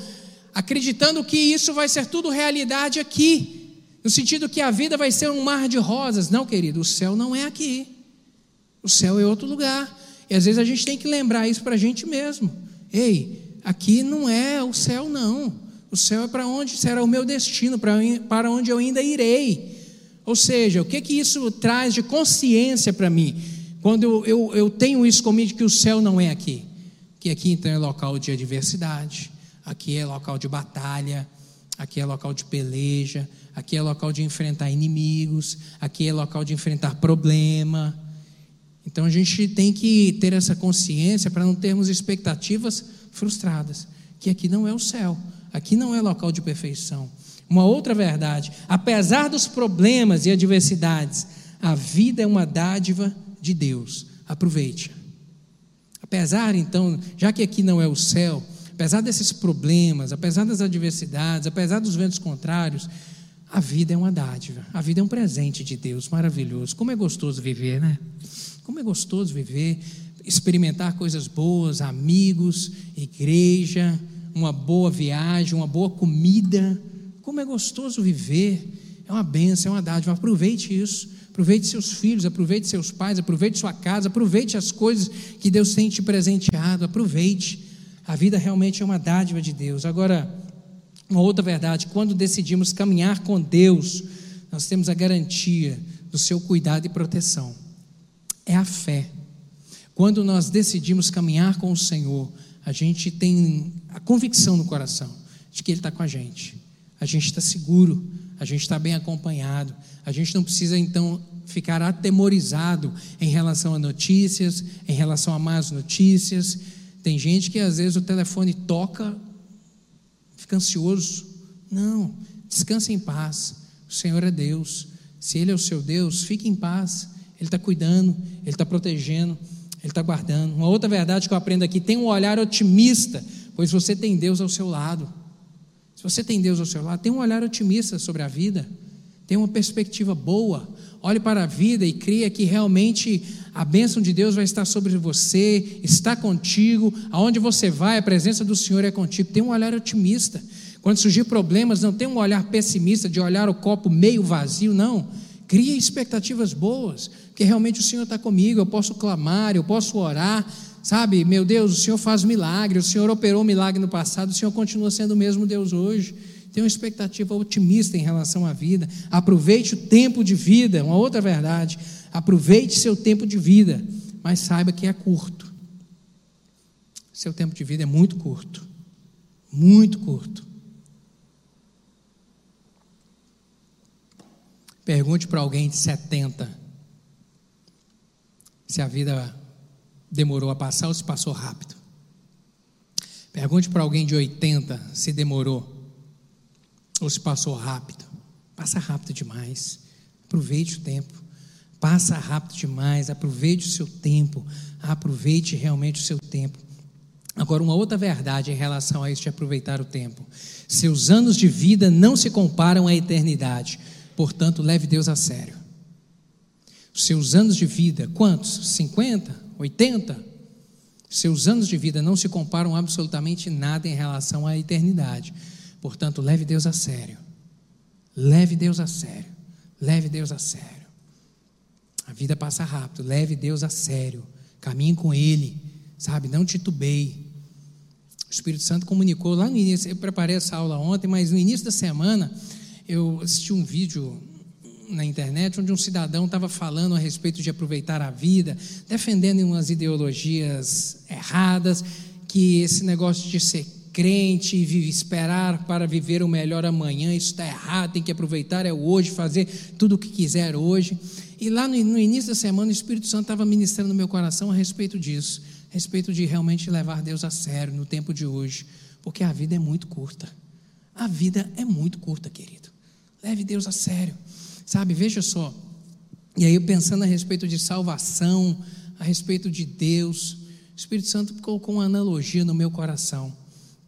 acreditando que isso vai ser tudo realidade aqui, no sentido que a vida vai ser um mar de rosas. Não, querido, o céu não é aqui, o céu é outro lugar, e às vezes a gente tem que lembrar isso para a gente mesmo. Ei, aqui não é o céu, não. O céu é para onde será o meu destino, para onde eu ainda irei. Ou seja, o que isso traz de consciência para mim, quando eu tenho isso comigo, que o céu não é aqui, que aqui então é local de adversidade, aqui é local de batalha, aqui é local de peleja, aqui é local de enfrentar inimigos, aqui é local de enfrentar problema. Então a gente tem que ter essa consciência para não termos expectativas frustradas, que aqui não é o céu, aqui não é local de perfeição. Uma outra verdade, apesar dos problemas e adversidades, a vida é uma dádiva de Deus, aproveite-a. Apesar então, já que aqui não é o céu, apesar desses problemas, apesar das adversidades, apesar dos ventos contrários, a vida é uma dádiva, a vida é um presente de Deus maravilhoso. Como é gostoso viver, né? Como é gostoso viver, experimentar coisas boas, amigos, igreja, uma boa viagem, uma boa comida. Como é gostoso viver, é uma bênção, é uma dádiva. Aproveite isso, aproveite seus filhos, aproveite seus pais, aproveite sua casa, aproveite as coisas que Deus tem te presenteado, aproveite. A vida realmente é uma dádiva de Deus. Agora, uma outra verdade: quando decidimos caminhar com Deus, nós temos a garantia do seu cuidado e proteção. É a fé. Quando nós decidimos caminhar com o Senhor, a gente tem a convicção no coração de que Ele está com a gente está seguro, a gente está bem acompanhado, a gente não precisa então ficar atemorizado em relação a notícias, em relação a más notícias. Tem gente que às vezes o telefone toca, fica ansioso. Não, descanse em paz, o Senhor é Deus. Se Ele é o seu Deus, fique em paz. Ele está cuidando, Ele está protegendo, Ele está guardando. Uma outra verdade que eu aprendo aqui: tem um olhar otimista, pois você tem Deus ao seu lado. Se você tem Deus ao seu lado, tem um olhar otimista sobre a vida, tem uma perspectiva boa. Olhe para a vida e creia que realmente a bênção de Deus vai estar sobre você, está contigo. Aonde você vai, a presença do Senhor é contigo. Tem um olhar otimista. Quando surgir problemas, não tem um olhar pessimista de olhar o copo meio vazio, não. Crie expectativas boas, porque realmente o Senhor está comigo, eu posso clamar, eu posso orar, sabe? Meu Deus, o Senhor faz milagre, o Senhor operou milagre no passado, o Senhor continua sendo o mesmo Deus hoje. Tenha uma expectativa otimista em relação à vida. Aproveite o tempo de vida, uma outra verdade. Aproveite seu tempo de vida, mas saiba que é curto. Seu tempo de vida é muito curto, muito curto. Pergunte para alguém de 70 se a vida demorou a passar ou se passou rápido. Pergunte para alguém de 80 se demorou ou se passou rápido. Passa rápido demais. Aproveite o tempo. Passa rápido demais. Aproveite o seu tempo. Aproveite realmente o seu tempo. Agora, uma outra verdade em relação a isso de aproveitar o tempo: seus anos de vida não se comparam à eternidade. Portanto, leve Deus a sério. Seus anos de vida, quantos? 50? 80? Seus anos de vida não se comparam absolutamente nada em relação à eternidade. Portanto, leve Deus a sério. Leve Deus a sério. Leve Deus a sério. A vida passa rápido. Leve Deus a sério. Caminhe com Ele, sabe? Não titubeie. O Espírito Santo comunicou lá no início. Eu preparei essa aula ontem, mas no início da semana eu assisti um vídeo na internet onde um cidadão estava falando a respeito de aproveitar a vida, defendendo umas ideologias erradas, que esse negócio de ser crente e esperar para viver o melhor amanhã, isso está errado, tem que aproveitar é hoje, fazer tudo o que quiser hoje. E lá no início da semana o Espírito Santo estava ministrando no meu coração a respeito disso, a respeito de realmente levar Deus a sério no tempo de hoje, porque a vida é muito curta. A vida é muito curta, querido. Leve Deus a sério, sabe? Veja só, e aí eu pensando a respeito de salvação, a respeito de Deus, o Espírito Santo colocou uma analogia no meu coração.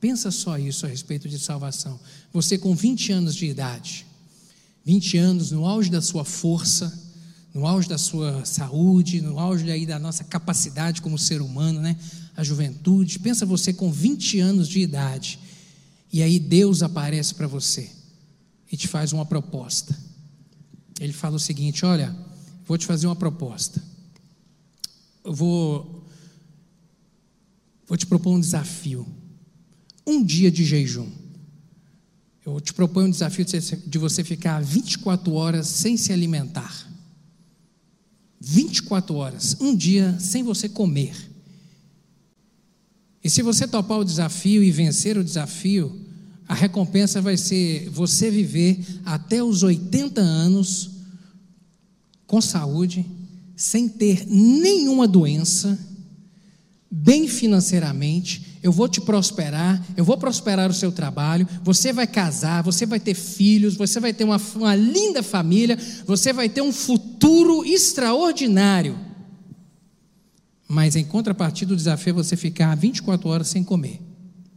Pensa só isso a respeito de salvação. Você com 20 anos de idade, 20 anos no auge da sua força, no auge da sua saúde, no auge aí da nossa capacidade como ser humano, né? A juventude. Pensa você com 20 anos de idade, e aí Deus aparece para você e te faz uma proposta. Ele fala o seguinte: olha, vou te fazer uma proposta, eu vou te propor um desafio, um dia de jejum. Eu te proponho um desafio de você ficar 24 horas sem se alimentar, 24 horas, um dia sem você comer. E se você topar o desafio e vencer o desafio, a recompensa vai ser você viver até os 80 anos com saúde, sem ter nenhuma doença, bem financeiramente. Eu vou te prosperar, eu vou prosperar o seu trabalho, você vai casar, você vai ter filhos, você vai ter uma linda família, você vai ter um futuro extraordinário. Mas em contrapartida, o desafio é você ficar 24 horas sem comer,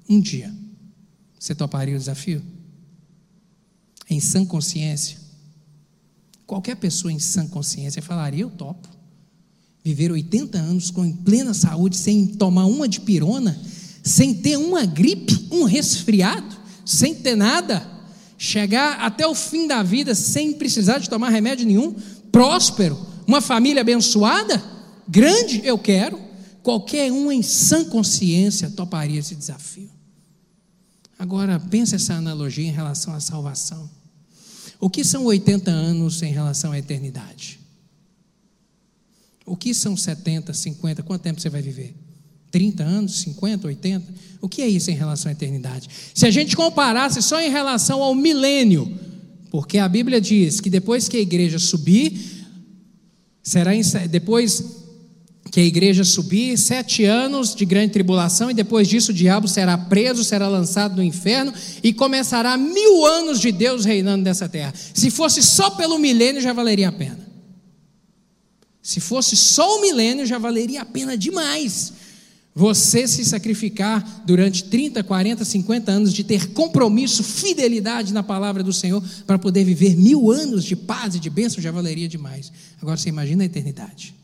um dia. Você toparia o desafio? Em sã consciência? Qualquer pessoa em sã consciência falaria: eu topo, Viver 80 anos com plena saúde, sem tomar uma dipirona, sem ter uma gripe, um resfriado, sem ter nada, chegar até o fim da vida sem precisar de tomar remédio nenhum, próspero, uma família abençoada, grande, eu quero. Qualquer um em sã consciência toparia esse desafio. Agora, pensa essa analogia em relação à salvação. O que são 80 anos em relação à eternidade? O que são 70, 50? Quanto tempo você vai viver? 30 anos, 50, 80? O que é isso em relação à eternidade? Se a gente comparasse só em relação ao milênio, porque a Bíblia diz que depois que a igreja subir, depois que a igreja subir, 7 anos de grande tribulação, e depois disso o diabo será preso, será lançado no inferno, e começará 1000 anos de Deus reinando nessa terra. Se fosse só pelo milênio, já valeria a pena. Se fosse só o milênio, já valeria a pena demais. Você se sacrificar durante 30, 40, 50 anos de ter compromisso, fidelidade na palavra do Senhor, para poder viver 1000 anos de paz e de bênção, já valeria demais. Agora você imagina a eternidade,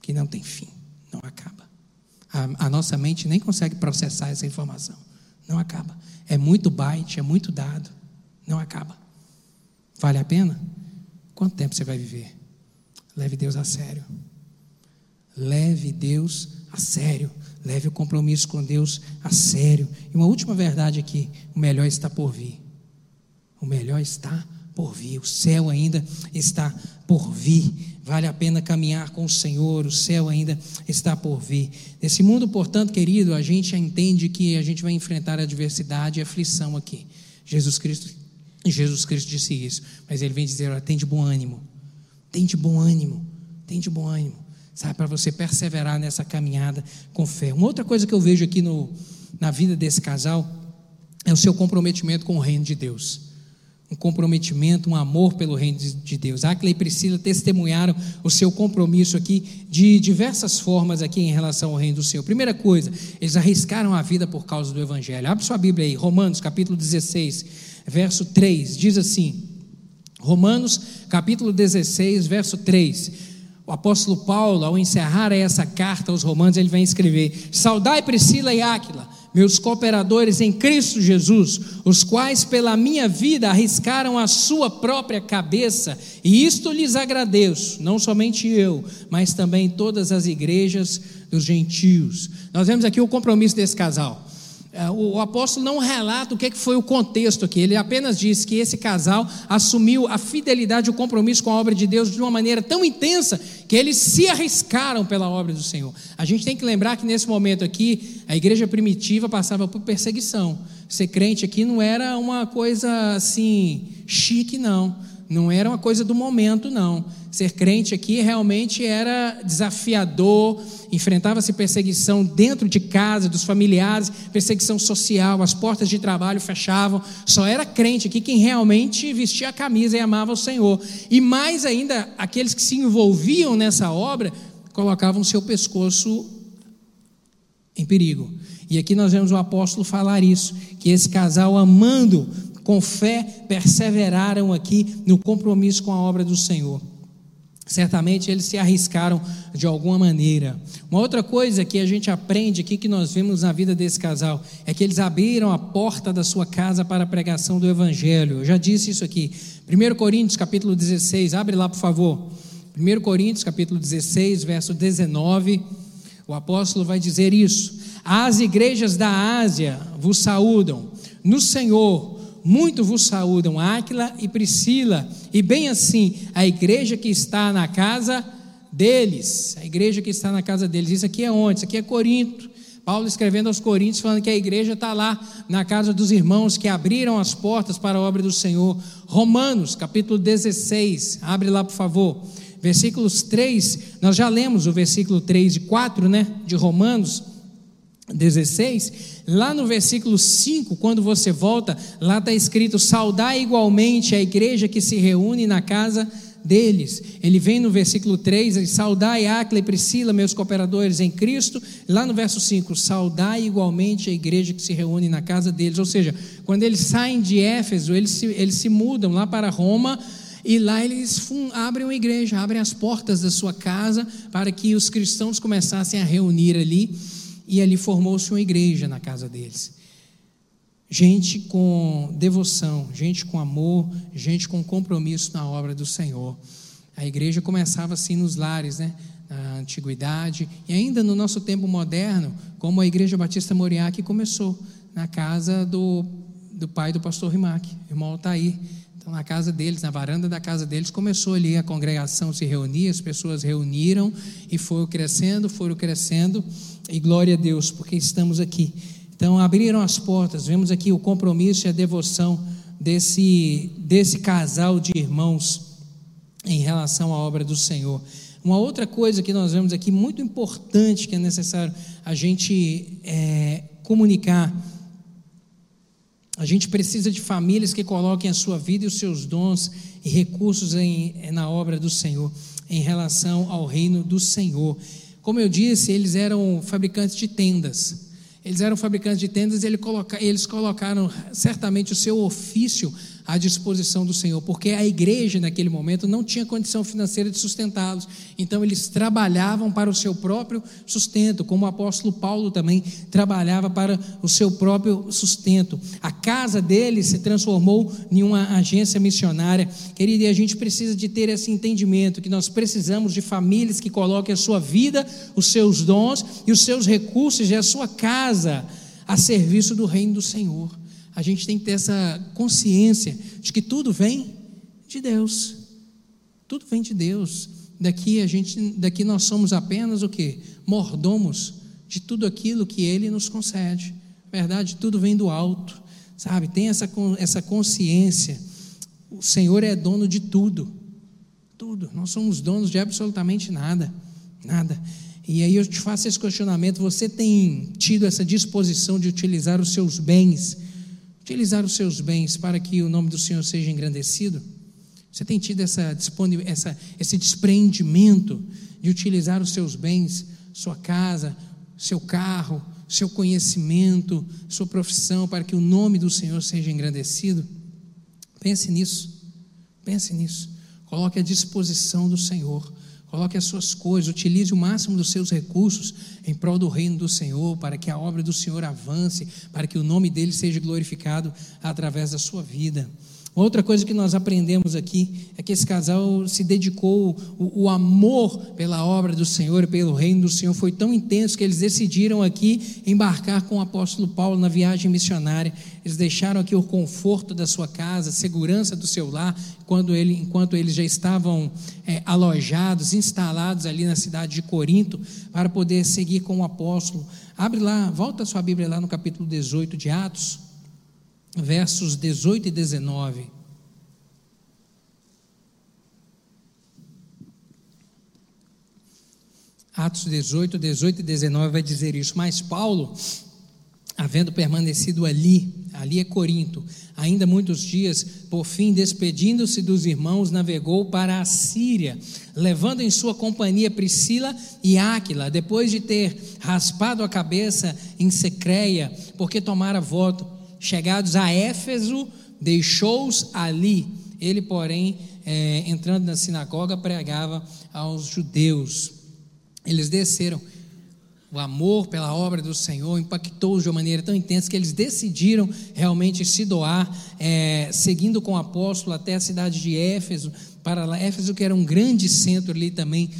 que não tem fim, não acaba. A nossa mente nem consegue processar essa informação, não acaba. É muito byte, é muito dado, não acaba. Vale a pena? Quanto tempo você vai viver? Leve Deus a sério. Leve Deus a sério. Leve o compromisso com Deus a sério. E uma última verdade aqui: o melhor está por vir. O melhor está por vir. O céu ainda está por vir. Vale a pena caminhar com o Senhor, o céu ainda está por vir. Nesse mundo, portanto, querido, a gente entende que a gente vai enfrentar adversidade e aflição aqui. Jesus Cristo disse isso, mas ele vem dizer: olha, tem de bom ânimo, sabe, para você perseverar nessa caminhada com fé. Uma outra coisa que eu vejo aqui na vida desse casal é o seu comprometimento com o reino de Deus. Um comprometimento, um amor pelo reino de Deus. Áquila e Priscila testemunharam o seu compromisso aqui de diversas formas aqui em relação ao reino do Senhor. Primeira coisa, eles arriscaram a vida por causa do Evangelho. Abre sua Bíblia aí, Romanos capítulo 16, verso 3, diz assim, Romanos capítulo 16, verso 3, o apóstolo Paulo, ao encerrar essa carta aos Romanos, ele vai escrever: saudai Priscila e Áquila, meus cooperadores em Cristo Jesus, os quais pela minha vida arriscaram a sua própria cabeça, e isto lhes agradeço, não somente eu, mas também todas as igrejas dos gentios. Nós vemos aqui o compromisso desse casal. O apóstolo não relata o que foi o contexto aqui, ele apenas diz que esse casal assumiu a fidelidade e o compromisso com a obra de Deus de uma maneira tão intensa que eles se arriscaram pela obra do Senhor. A gente tem que lembrar que nesse momento aqui a igreja primitiva passava por perseguição. Ser crente aqui não era uma coisa assim chique, não era uma coisa do momento, não. Ser crente aqui realmente era desafiador, enfrentava-se perseguição dentro de casa, dos familiares, perseguição social, as portas de trabalho fechavam. Só era crente aqui quem realmente vestia a camisa e amava o Senhor. E mais ainda, aqueles que se envolviam nessa obra colocavam seu pescoço em perigo. E aqui nós vemos o apóstolo falar isso, que esse casal, amando com fé, perseveraram aqui no compromisso com a obra do Senhor. Certamente eles se arriscaram de alguma maneira. Uma outra coisa que a gente aprende aqui, que nós vemos na vida desse casal, é que eles abriram a porta da sua casa para a pregação do Evangelho. Eu já disse isso aqui, 1 Coríntios capítulo 16, abre lá por favor, 1 Coríntios capítulo 16, verso 19, o apóstolo vai dizer isso: as igrejas da Ásia vos saúdam, no Senhor muito vos saúdam Áquila e Priscila, e bem assim a igreja que está na casa deles. A igreja que está na casa deles, isso aqui é onde? Isso aqui é Corinto. Paulo escrevendo aos Coríntios, falando que a igreja está lá na casa dos irmãos que abriram as portas para a obra do Senhor. Romanos capítulo 16, abre lá por favor, versículos 3, nós já lemos o versículo 3 e 4, né, de Romanos 16, lá no versículo 5, quando você volta, lá está escrito: saudai igualmente a igreja que se reúne na casa deles. Ele vem no versículo 3, ele: saudai Áquila e Priscila, meus cooperadores em Cristo. Lá no verso 5, saudai igualmente a igreja que se reúne na casa deles. Ou seja, quando eles saem de Éfeso, eles se mudam lá para Roma. E lá eles abrem uma igreja, abrem as portas da sua casa para que os cristãos começassem a reunir ali, e ali formou-se uma igreja na casa deles. Gente com devoção, gente com amor, gente com compromisso na obra do Senhor. A igreja começava assim nos lares, né? Na antiguidade, e ainda no nosso tempo moderno, como a Igreja Batista Moriá, que começou na casa do pai do pastor Rimac, irmão Altair. Então, na casa deles, na varanda da casa deles, começou ali a congregação se reunir, as pessoas reuniram e foram crescendo, e glória a Deus, porque estamos aqui. Então, abriram as portas, vemos aqui o compromisso e a devoção desse casal de irmãos em relação à obra do Senhor. Uma outra coisa que nós vemos aqui, muito importante, que é necessário a gente comunicar. A gente precisa de famílias que coloquem a sua vida e os seus dons e recursos na obra do Senhor, em relação ao reino do Senhor. Como eu disse, eles eram fabricantes de tendas. Eles colocaram certamente o seu ofício à disposição do Senhor, porque a igreja naquele momento não tinha condição financeira de sustentá-los, então eles trabalhavam para o seu próprio sustento, como o apóstolo Paulo também trabalhava para o seu próprio sustento. A casa deles se transformou em uma agência missionária. Querido, e a gente precisa de ter esse entendimento, que nós precisamos de famílias que coloquem a sua vida, os seus dons e os seus recursos e a sua casa a serviço do reino do Senhor. A gente tem que ter essa consciência de que tudo vem de Deus, tudo vem de Deus. Daqui nós somos apenas o quê? Mordomos de tudo aquilo que Ele nos concede. Na verdade, tudo vem do alto, sabe? Tem essa consciência. O Senhor é dono de tudo, tudo. Nós somos donos de absolutamente nada, nada. E aí eu te faço esse questionamento: você tem tido essa disposição de utilizar os seus bens? Utilizar os seus bens para que o nome do Senhor seja engrandecido? Você tem tido esse desprendimento de utilizar os seus bens, sua casa, seu carro, seu conhecimento, sua profissão, para que o nome do Senhor seja engrandecido? Pense nisso, coloque à disposição do Senhor, coloque as suas coisas, utilize o máximo dos seus recursos em prol do reino do Senhor, para que a obra do Senhor avance, para que o nome dele seja glorificado através da sua vida. Outra coisa que nós aprendemos aqui é que esse casal se dedicou, o amor pela obra do Senhor e pelo reino do Senhor foi tão intenso que eles decidiram aqui embarcar com o apóstolo Paulo na viagem missionária. Eles deixaram aqui o conforto da sua casa, a segurança do seu lar, enquanto eles já estavam alojados, instalados ali na cidade de Corinto, para poder seguir com o apóstolo. Abre lá, volta a sua Bíblia lá no capítulo 18 de Atos, versos 18 e 19. Atos 18, 18 e 19 vai dizer isso: mas Paulo, havendo permanecido ali é Corinto, ainda muitos dias, por fim, despedindo-se dos irmãos, navegou para a Síria, levando em sua companhia Priscila e Áquila, depois de ter raspado a cabeça em Secreia, porque tomara voto. Chegados a Éfeso, deixou-os ali. Ele, porém, entrando na sinagoga, pregava aos judeus. Eles desceram. O amor pela obra do Senhor impactou-os de uma maneira tão intensa que eles decidiram realmente se doar, seguindo com o apóstolo até a cidade de Éfeso, para lá. Éfeso, que era um grande centro ali também,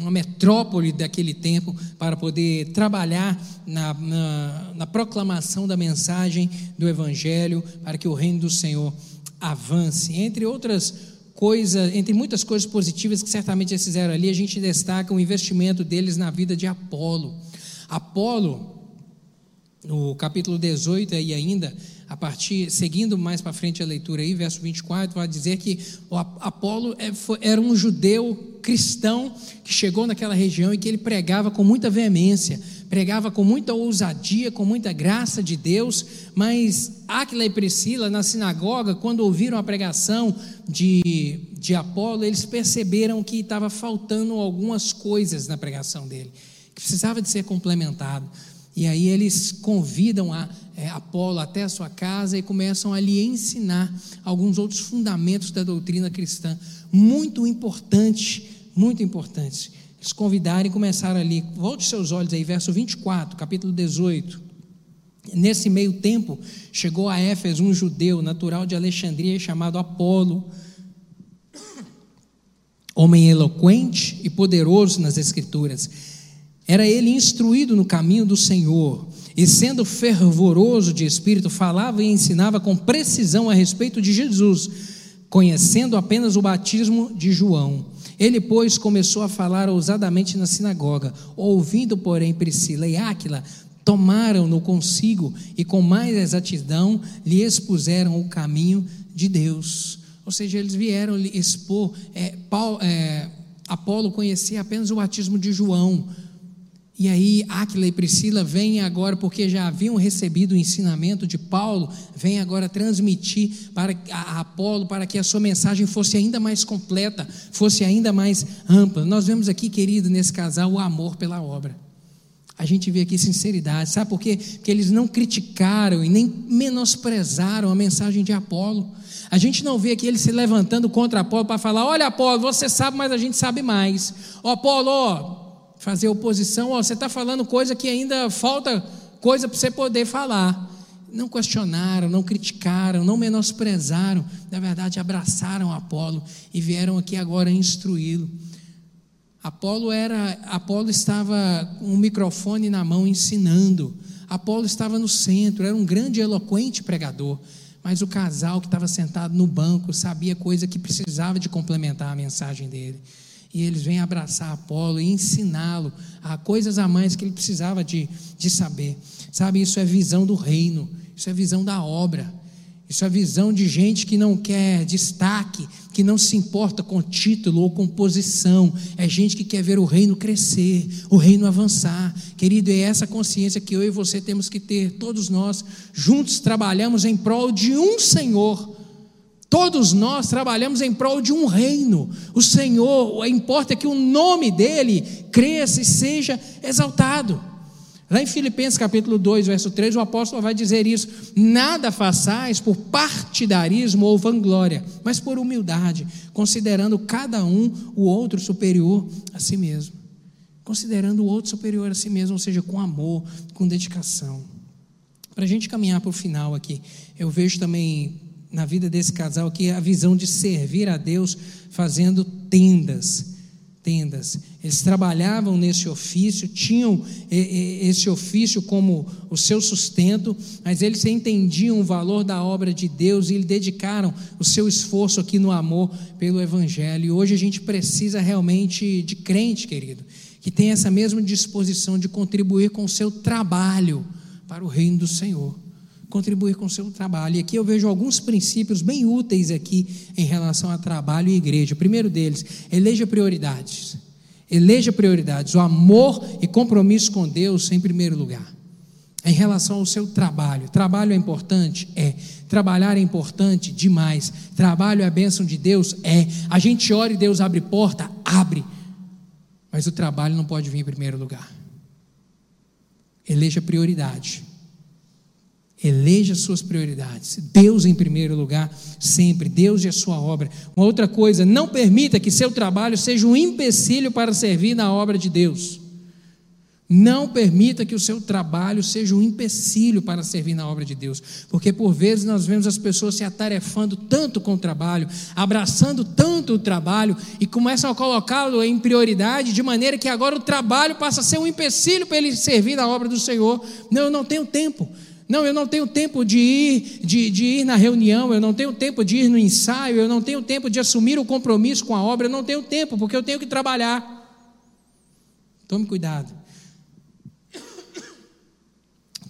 uma metrópole daquele tempo, para poder trabalhar na proclamação da mensagem do Evangelho, para que o reino do Senhor avance. Entre muitas coisas positivas que certamente eles fizeram ali, a gente destaca o investimento deles na vida de Apolo. Apolo, no capítulo 18, e ainda, seguindo mais para frente a leitura aí, verso 24, vai dizer que o Apolo era um judeu cristão que chegou naquela região e que ele pregava com muita veemência, pregava com muita ousadia, com muita graça de Deus. Mas Áquila e Priscila, na sinagoga, quando ouviram a pregação de Apolo, eles perceberam que estava faltando algumas coisas na pregação dele, que precisava de ser complementado. E aí eles convidam Apolo até a sua casa e começam a lhe ensinar alguns outros fundamentos da doutrina cristã, muito importante. Eles convidaram e começaram ali. Volte seus olhos aí, verso 24, capítulo 18. Nesse meio tempo, chegou a Éfeso um judeu natural de Alexandria, chamado Apolo, homem eloquente e poderoso nas Escrituras. Era ele instruído no caminho do Senhor, e sendo fervoroso de espírito, falava e ensinava com precisão a respeito de Jesus, conhecendo apenas o batismo de João. Ele, pois, começou a falar ousadamente na sinagoga. Ouvindo, porém, Priscila e Áquila, tomaram-no consigo e com mais exatidão lhe expuseram o caminho de Deus. Ou seja, eles vieram lhe expor. Apolo conhecia apenas o batismo de João. E aí Áquila e Priscila vêm agora, porque já haviam recebido o ensinamento de Paulo, vêm agora transmitir para Apolo, para que a sua mensagem fosse ainda mais completa, fosse ainda mais ampla. Nós vemos aqui, querido, nesse casal, o amor pela obra. A gente vê aqui sinceridade, sabe por quê? Porque eles não criticaram e nem menosprezaram a mensagem de Apolo. A gente não vê aqui ele se levantando contra Apolo para falar: olha, Apolo, você sabe, mas a gente sabe mais. Ó, Apolo, fazer oposição, você está falando coisa que ainda falta coisa para você poder falar. Não questionaram, não criticaram, não menosprezaram, na verdade abraçaram Apolo e vieram aqui agora instruí-lo. Apolo estava com um microfone na mão ensinando, Apolo estava no centro, era um grande eloquente pregador, mas o casal que estava sentado no banco sabia coisa que precisava de complementar a mensagem dele. E eles vêm abraçar Apolo e ensiná-lo a coisas a mais que ele precisava de saber. Sabe, isso é visão do reino, isso é visão da obra, isso é visão de gente que não quer destaque, que não se importa com título ou com posição. É gente que quer ver o reino crescer, o reino avançar. Querido, é essa consciência que eu e você temos que ter. Todos nós juntos trabalhamos em prol de um Senhor. Todos nós trabalhamos em prol de um reino. O Senhor, importa que o nome dele cresça e seja exaltado. Lá em Filipenses capítulo 2, verso 3, o apóstolo vai dizer isso: nada façais por partidarismo ou vanglória, mas por humildade, considerando cada um o outro superior a si mesmo. Considerando o outro superior a si mesmo, ou seja, com amor, com dedicação. Para a gente caminhar para o final aqui, eu vejo também na vida desse casal aqui a visão de servir a Deus fazendo tendas. Eles trabalhavam nesse ofício, tinham esse ofício como o seu sustento, mas eles entendiam o valor da obra de Deus e lhe dedicaram o seu esforço aqui no amor pelo Evangelho. E hoje a gente precisa realmente de crente, querido, que tem essa mesma disposição de contribuir com o seu trabalho para o reino do Senhor, contribuir com o seu trabalho. E aqui eu vejo alguns princípios bem úteis aqui em relação a trabalho e igreja. O primeiro deles: eleja prioridades, o amor e compromisso com Deus em primeiro lugar, em relação ao seu trabalho. É importante? Trabalhar é importante demais. Trabalho é a bênção de Deus? A gente ora e Deus abre porta? Abre, mas o trabalho não pode vir em primeiro lugar. Eleja suas prioridades, Deus em primeiro lugar, sempre, Deus e a sua obra. Uma outra coisa: não permita que seu trabalho seja um empecilho para servir na obra de Deus. Não permita que o seu trabalho seja um empecilho para servir na obra de Deus, porque por vezes nós vemos as pessoas se atarefando tanto com o trabalho, abraçando tanto o trabalho, e começam a colocá-lo em prioridade, de maneira que agora o trabalho passa a ser um empecilho para ele servir na obra do Senhor. Não, eu não tenho tempo. Não, eu não tenho tempo de ir na reunião, eu não tenho tempo de ir no ensaio, eu não tenho tempo de assumir o compromisso com a obra, eu não tenho tempo, porque eu tenho que trabalhar. Tome cuidado.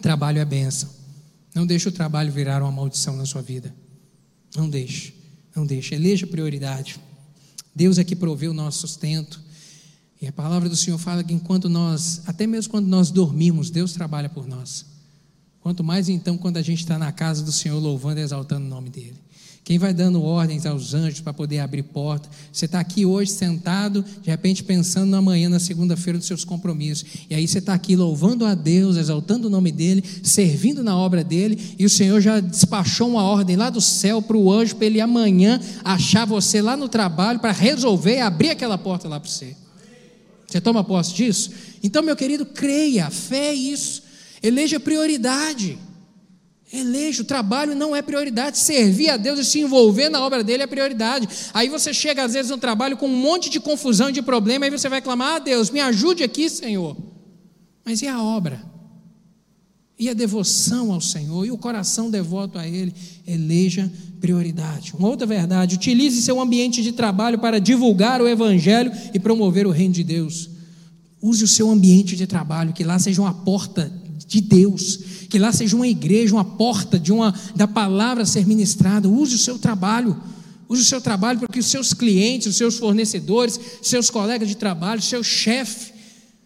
Trabalho é bênção. Não deixe o trabalho virar uma maldição na sua vida. Não deixe. Eleja prioridade. Deus é que provê o nosso sustento. E a palavra do Senhor fala que até mesmo quando nós dormimos, Deus trabalha por nós. Quanto mais então quando a gente está na casa do Senhor, louvando e exaltando o nome dEle. Quem vai dando ordens aos anjos para poder abrir porta? Você está aqui hoje sentado, de repente pensando na manhã, na segunda-feira, dos seus compromissos. E aí você está aqui louvando a Deus, exaltando o nome dEle, servindo na obra dEle, e o Senhor já despachou uma ordem lá do céu para o anjo, para ele amanhã achar você lá no trabalho, para resolver e abrir aquela porta lá para você. Você toma posse disso? Então, meu querido, creia, fé é isso. Eleja prioridade. Eleja, o trabalho não é prioridade, servir a Deus e se envolver na obra dele é prioridade. Aí você chega às vezes no trabalho com um monte de confusão, de problema, aí você vai clamar: ah, Deus, me ajude aqui, Senhor. Mas e a obra? E a devoção ao Senhor? E o coração devoto a Ele? Eleja prioridade. Uma outra verdade: utilize seu ambiente de trabalho para divulgar o Evangelho e promover o reino de Deus. Use o seu ambiente de trabalho, que lá seja uma porta de Deus, que lá seja uma igreja, uma porta da palavra a ser ministrada. Use o seu trabalho para que os seus clientes, os seus fornecedores, seus colegas de trabalho, seu chefe,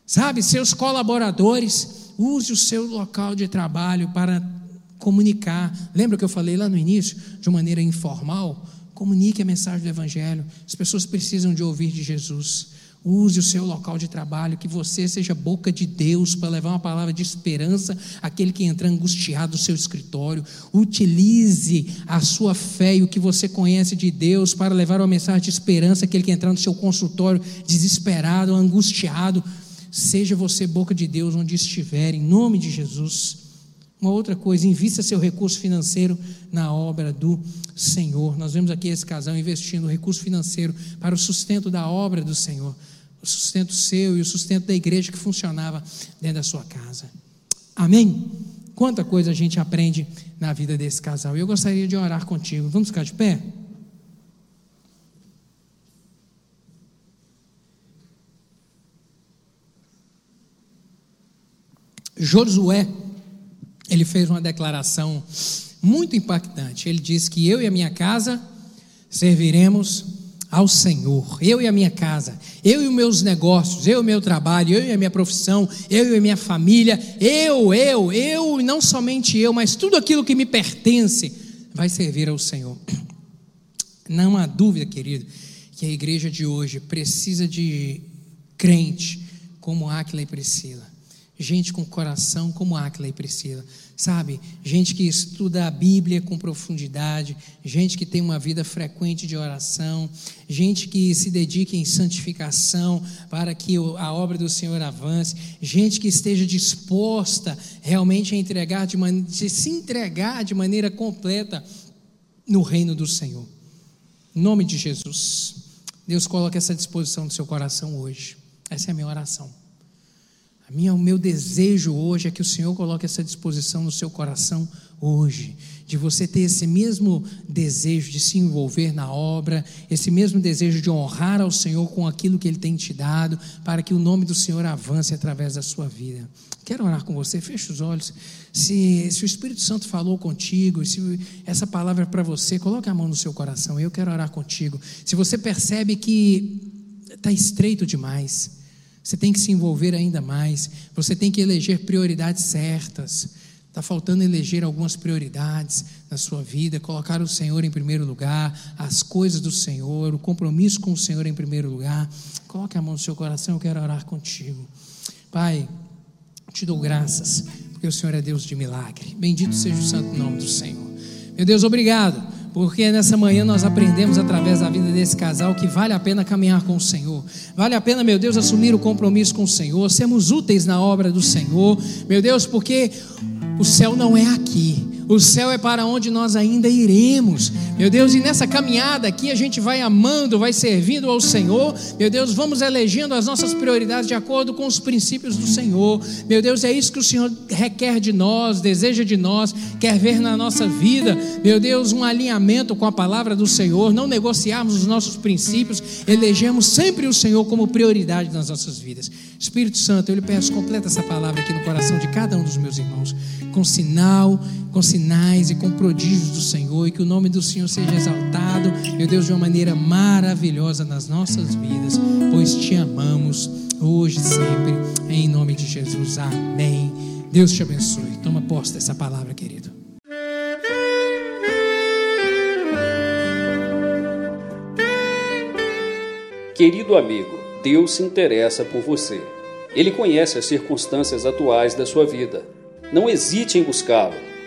sabe, seus colaboradores, use o seu local de trabalho para comunicar. Lembra que eu falei lá no início, de maneira informal? Comunique a mensagem do Evangelho, as pessoas precisam de ouvir de Jesus. Use o seu local de trabalho, que você seja boca de Deus para levar uma palavra de esperança àquele que entra angustiado no seu escritório. Utilize a sua fé e o que você conhece de Deus para levar uma mensagem de esperança àquele que entra no seu consultório desesperado, angustiado. Seja você boca de Deus onde estiver, em nome de Jesus. Uma outra coisa: invista seu recurso financeiro na obra do Senhor. Nós vemos aqui esse casal investindo recurso financeiro para o sustento da obra do Senhor, o sustento seu e o sustento da igreja que funcionava dentro da sua casa. Amém? Quanta coisa a gente aprende na vida desse casal. Eu gostaria de orar contigo. Vamos ficar de pé? Josué, ele fez uma declaração muito impactante. Ele disse que eu e a minha casa serviremos ao Senhor. Eu e a minha casa, eu e os meus negócios, eu e o meu trabalho, eu e a minha profissão, eu e a minha família, eu, não somente eu, mas tudo aquilo que me pertence vai servir ao Senhor. Não há dúvida, querido, que a igreja de hoje precisa de crente como Áquila e Priscila. Gente com coração como Áquila e Priscila, sabe? Gente que estuda a Bíblia com profundidade, gente que tem uma vida frequente de oração, gente que se dedica em santificação para que a obra do Senhor avance, gente que esteja disposta realmente a entregar, se entregar de maneira completa no reino do Senhor. Em nome de Jesus, Deus coloca essa disposição do seu coração hoje. Essa é a minha oração. O meu desejo hoje é que o Senhor coloque essa disposição no seu coração hoje, de você ter esse mesmo desejo de se envolver na obra, esse mesmo desejo de honrar ao Senhor com aquilo que Ele tem te dado, para que o nome do Senhor avance através da sua vida. Quero orar com você. Feche os olhos. Se o Espírito Santo falou contigo, se essa palavra é para você, coloque a mão no seu coração. Eu quero orar contigo. Se você percebe que está estreito demais, você tem que se envolver ainda mais, você tem que eleger prioridades certas, está faltando eleger algumas prioridades na sua vida, colocar o Senhor em primeiro lugar, as coisas do Senhor, o compromisso com o Senhor em primeiro lugar. Coloque a mão no seu coração, eu quero orar contigo. Pai, te dou graças, porque o Senhor é Deus de milagre, bendito seja o santo nome do Senhor. Meu Deus, obrigado, porque nessa manhã nós aprendemos através da vida desse casal que vale a pena caminhar com o Senhor, vale a pena, meu Deus, assumir o compromisso com o Senhor, sermos úteis na obra do Senhor, meu Deus, porque o céu não é aqui, o céu é para onde nós ainda iremos, meu Deus, e nessa caminhada aqui a gente vai amando, vai servindo ao Senhor, meu Deus, vamos elegendo as nossas prioridades de acordo com os princípios do Senhor, meu Deus, é isso que o Senhor requer de nós, deseja de nós, quer ver na nossa vida, meu Deus, um alinhamento com a palavra do Senhor, não negociarmos os nossos princípios, elegemos sempre o Senhor como prioridade nas nossas vidas. Espírito Santo, eu lhe peço, completa essa palavra aqui no coração de cada um dos meus irmãos, com sinais e com prodígios do Senhor, e que o nome do Senhor seja exaltado, meu Deus, de uma maneira maravilhosa nas nossas vidas, pois te amamos hoje e sempre, em nome de Jesus, amém. Deus te abençoe. Toma posse dessa palavra, querido. Querido amigo, Deus se interessa por você. Ele conhece as circunstâncias atuais da sua vida. Não hesite em buscá-lo.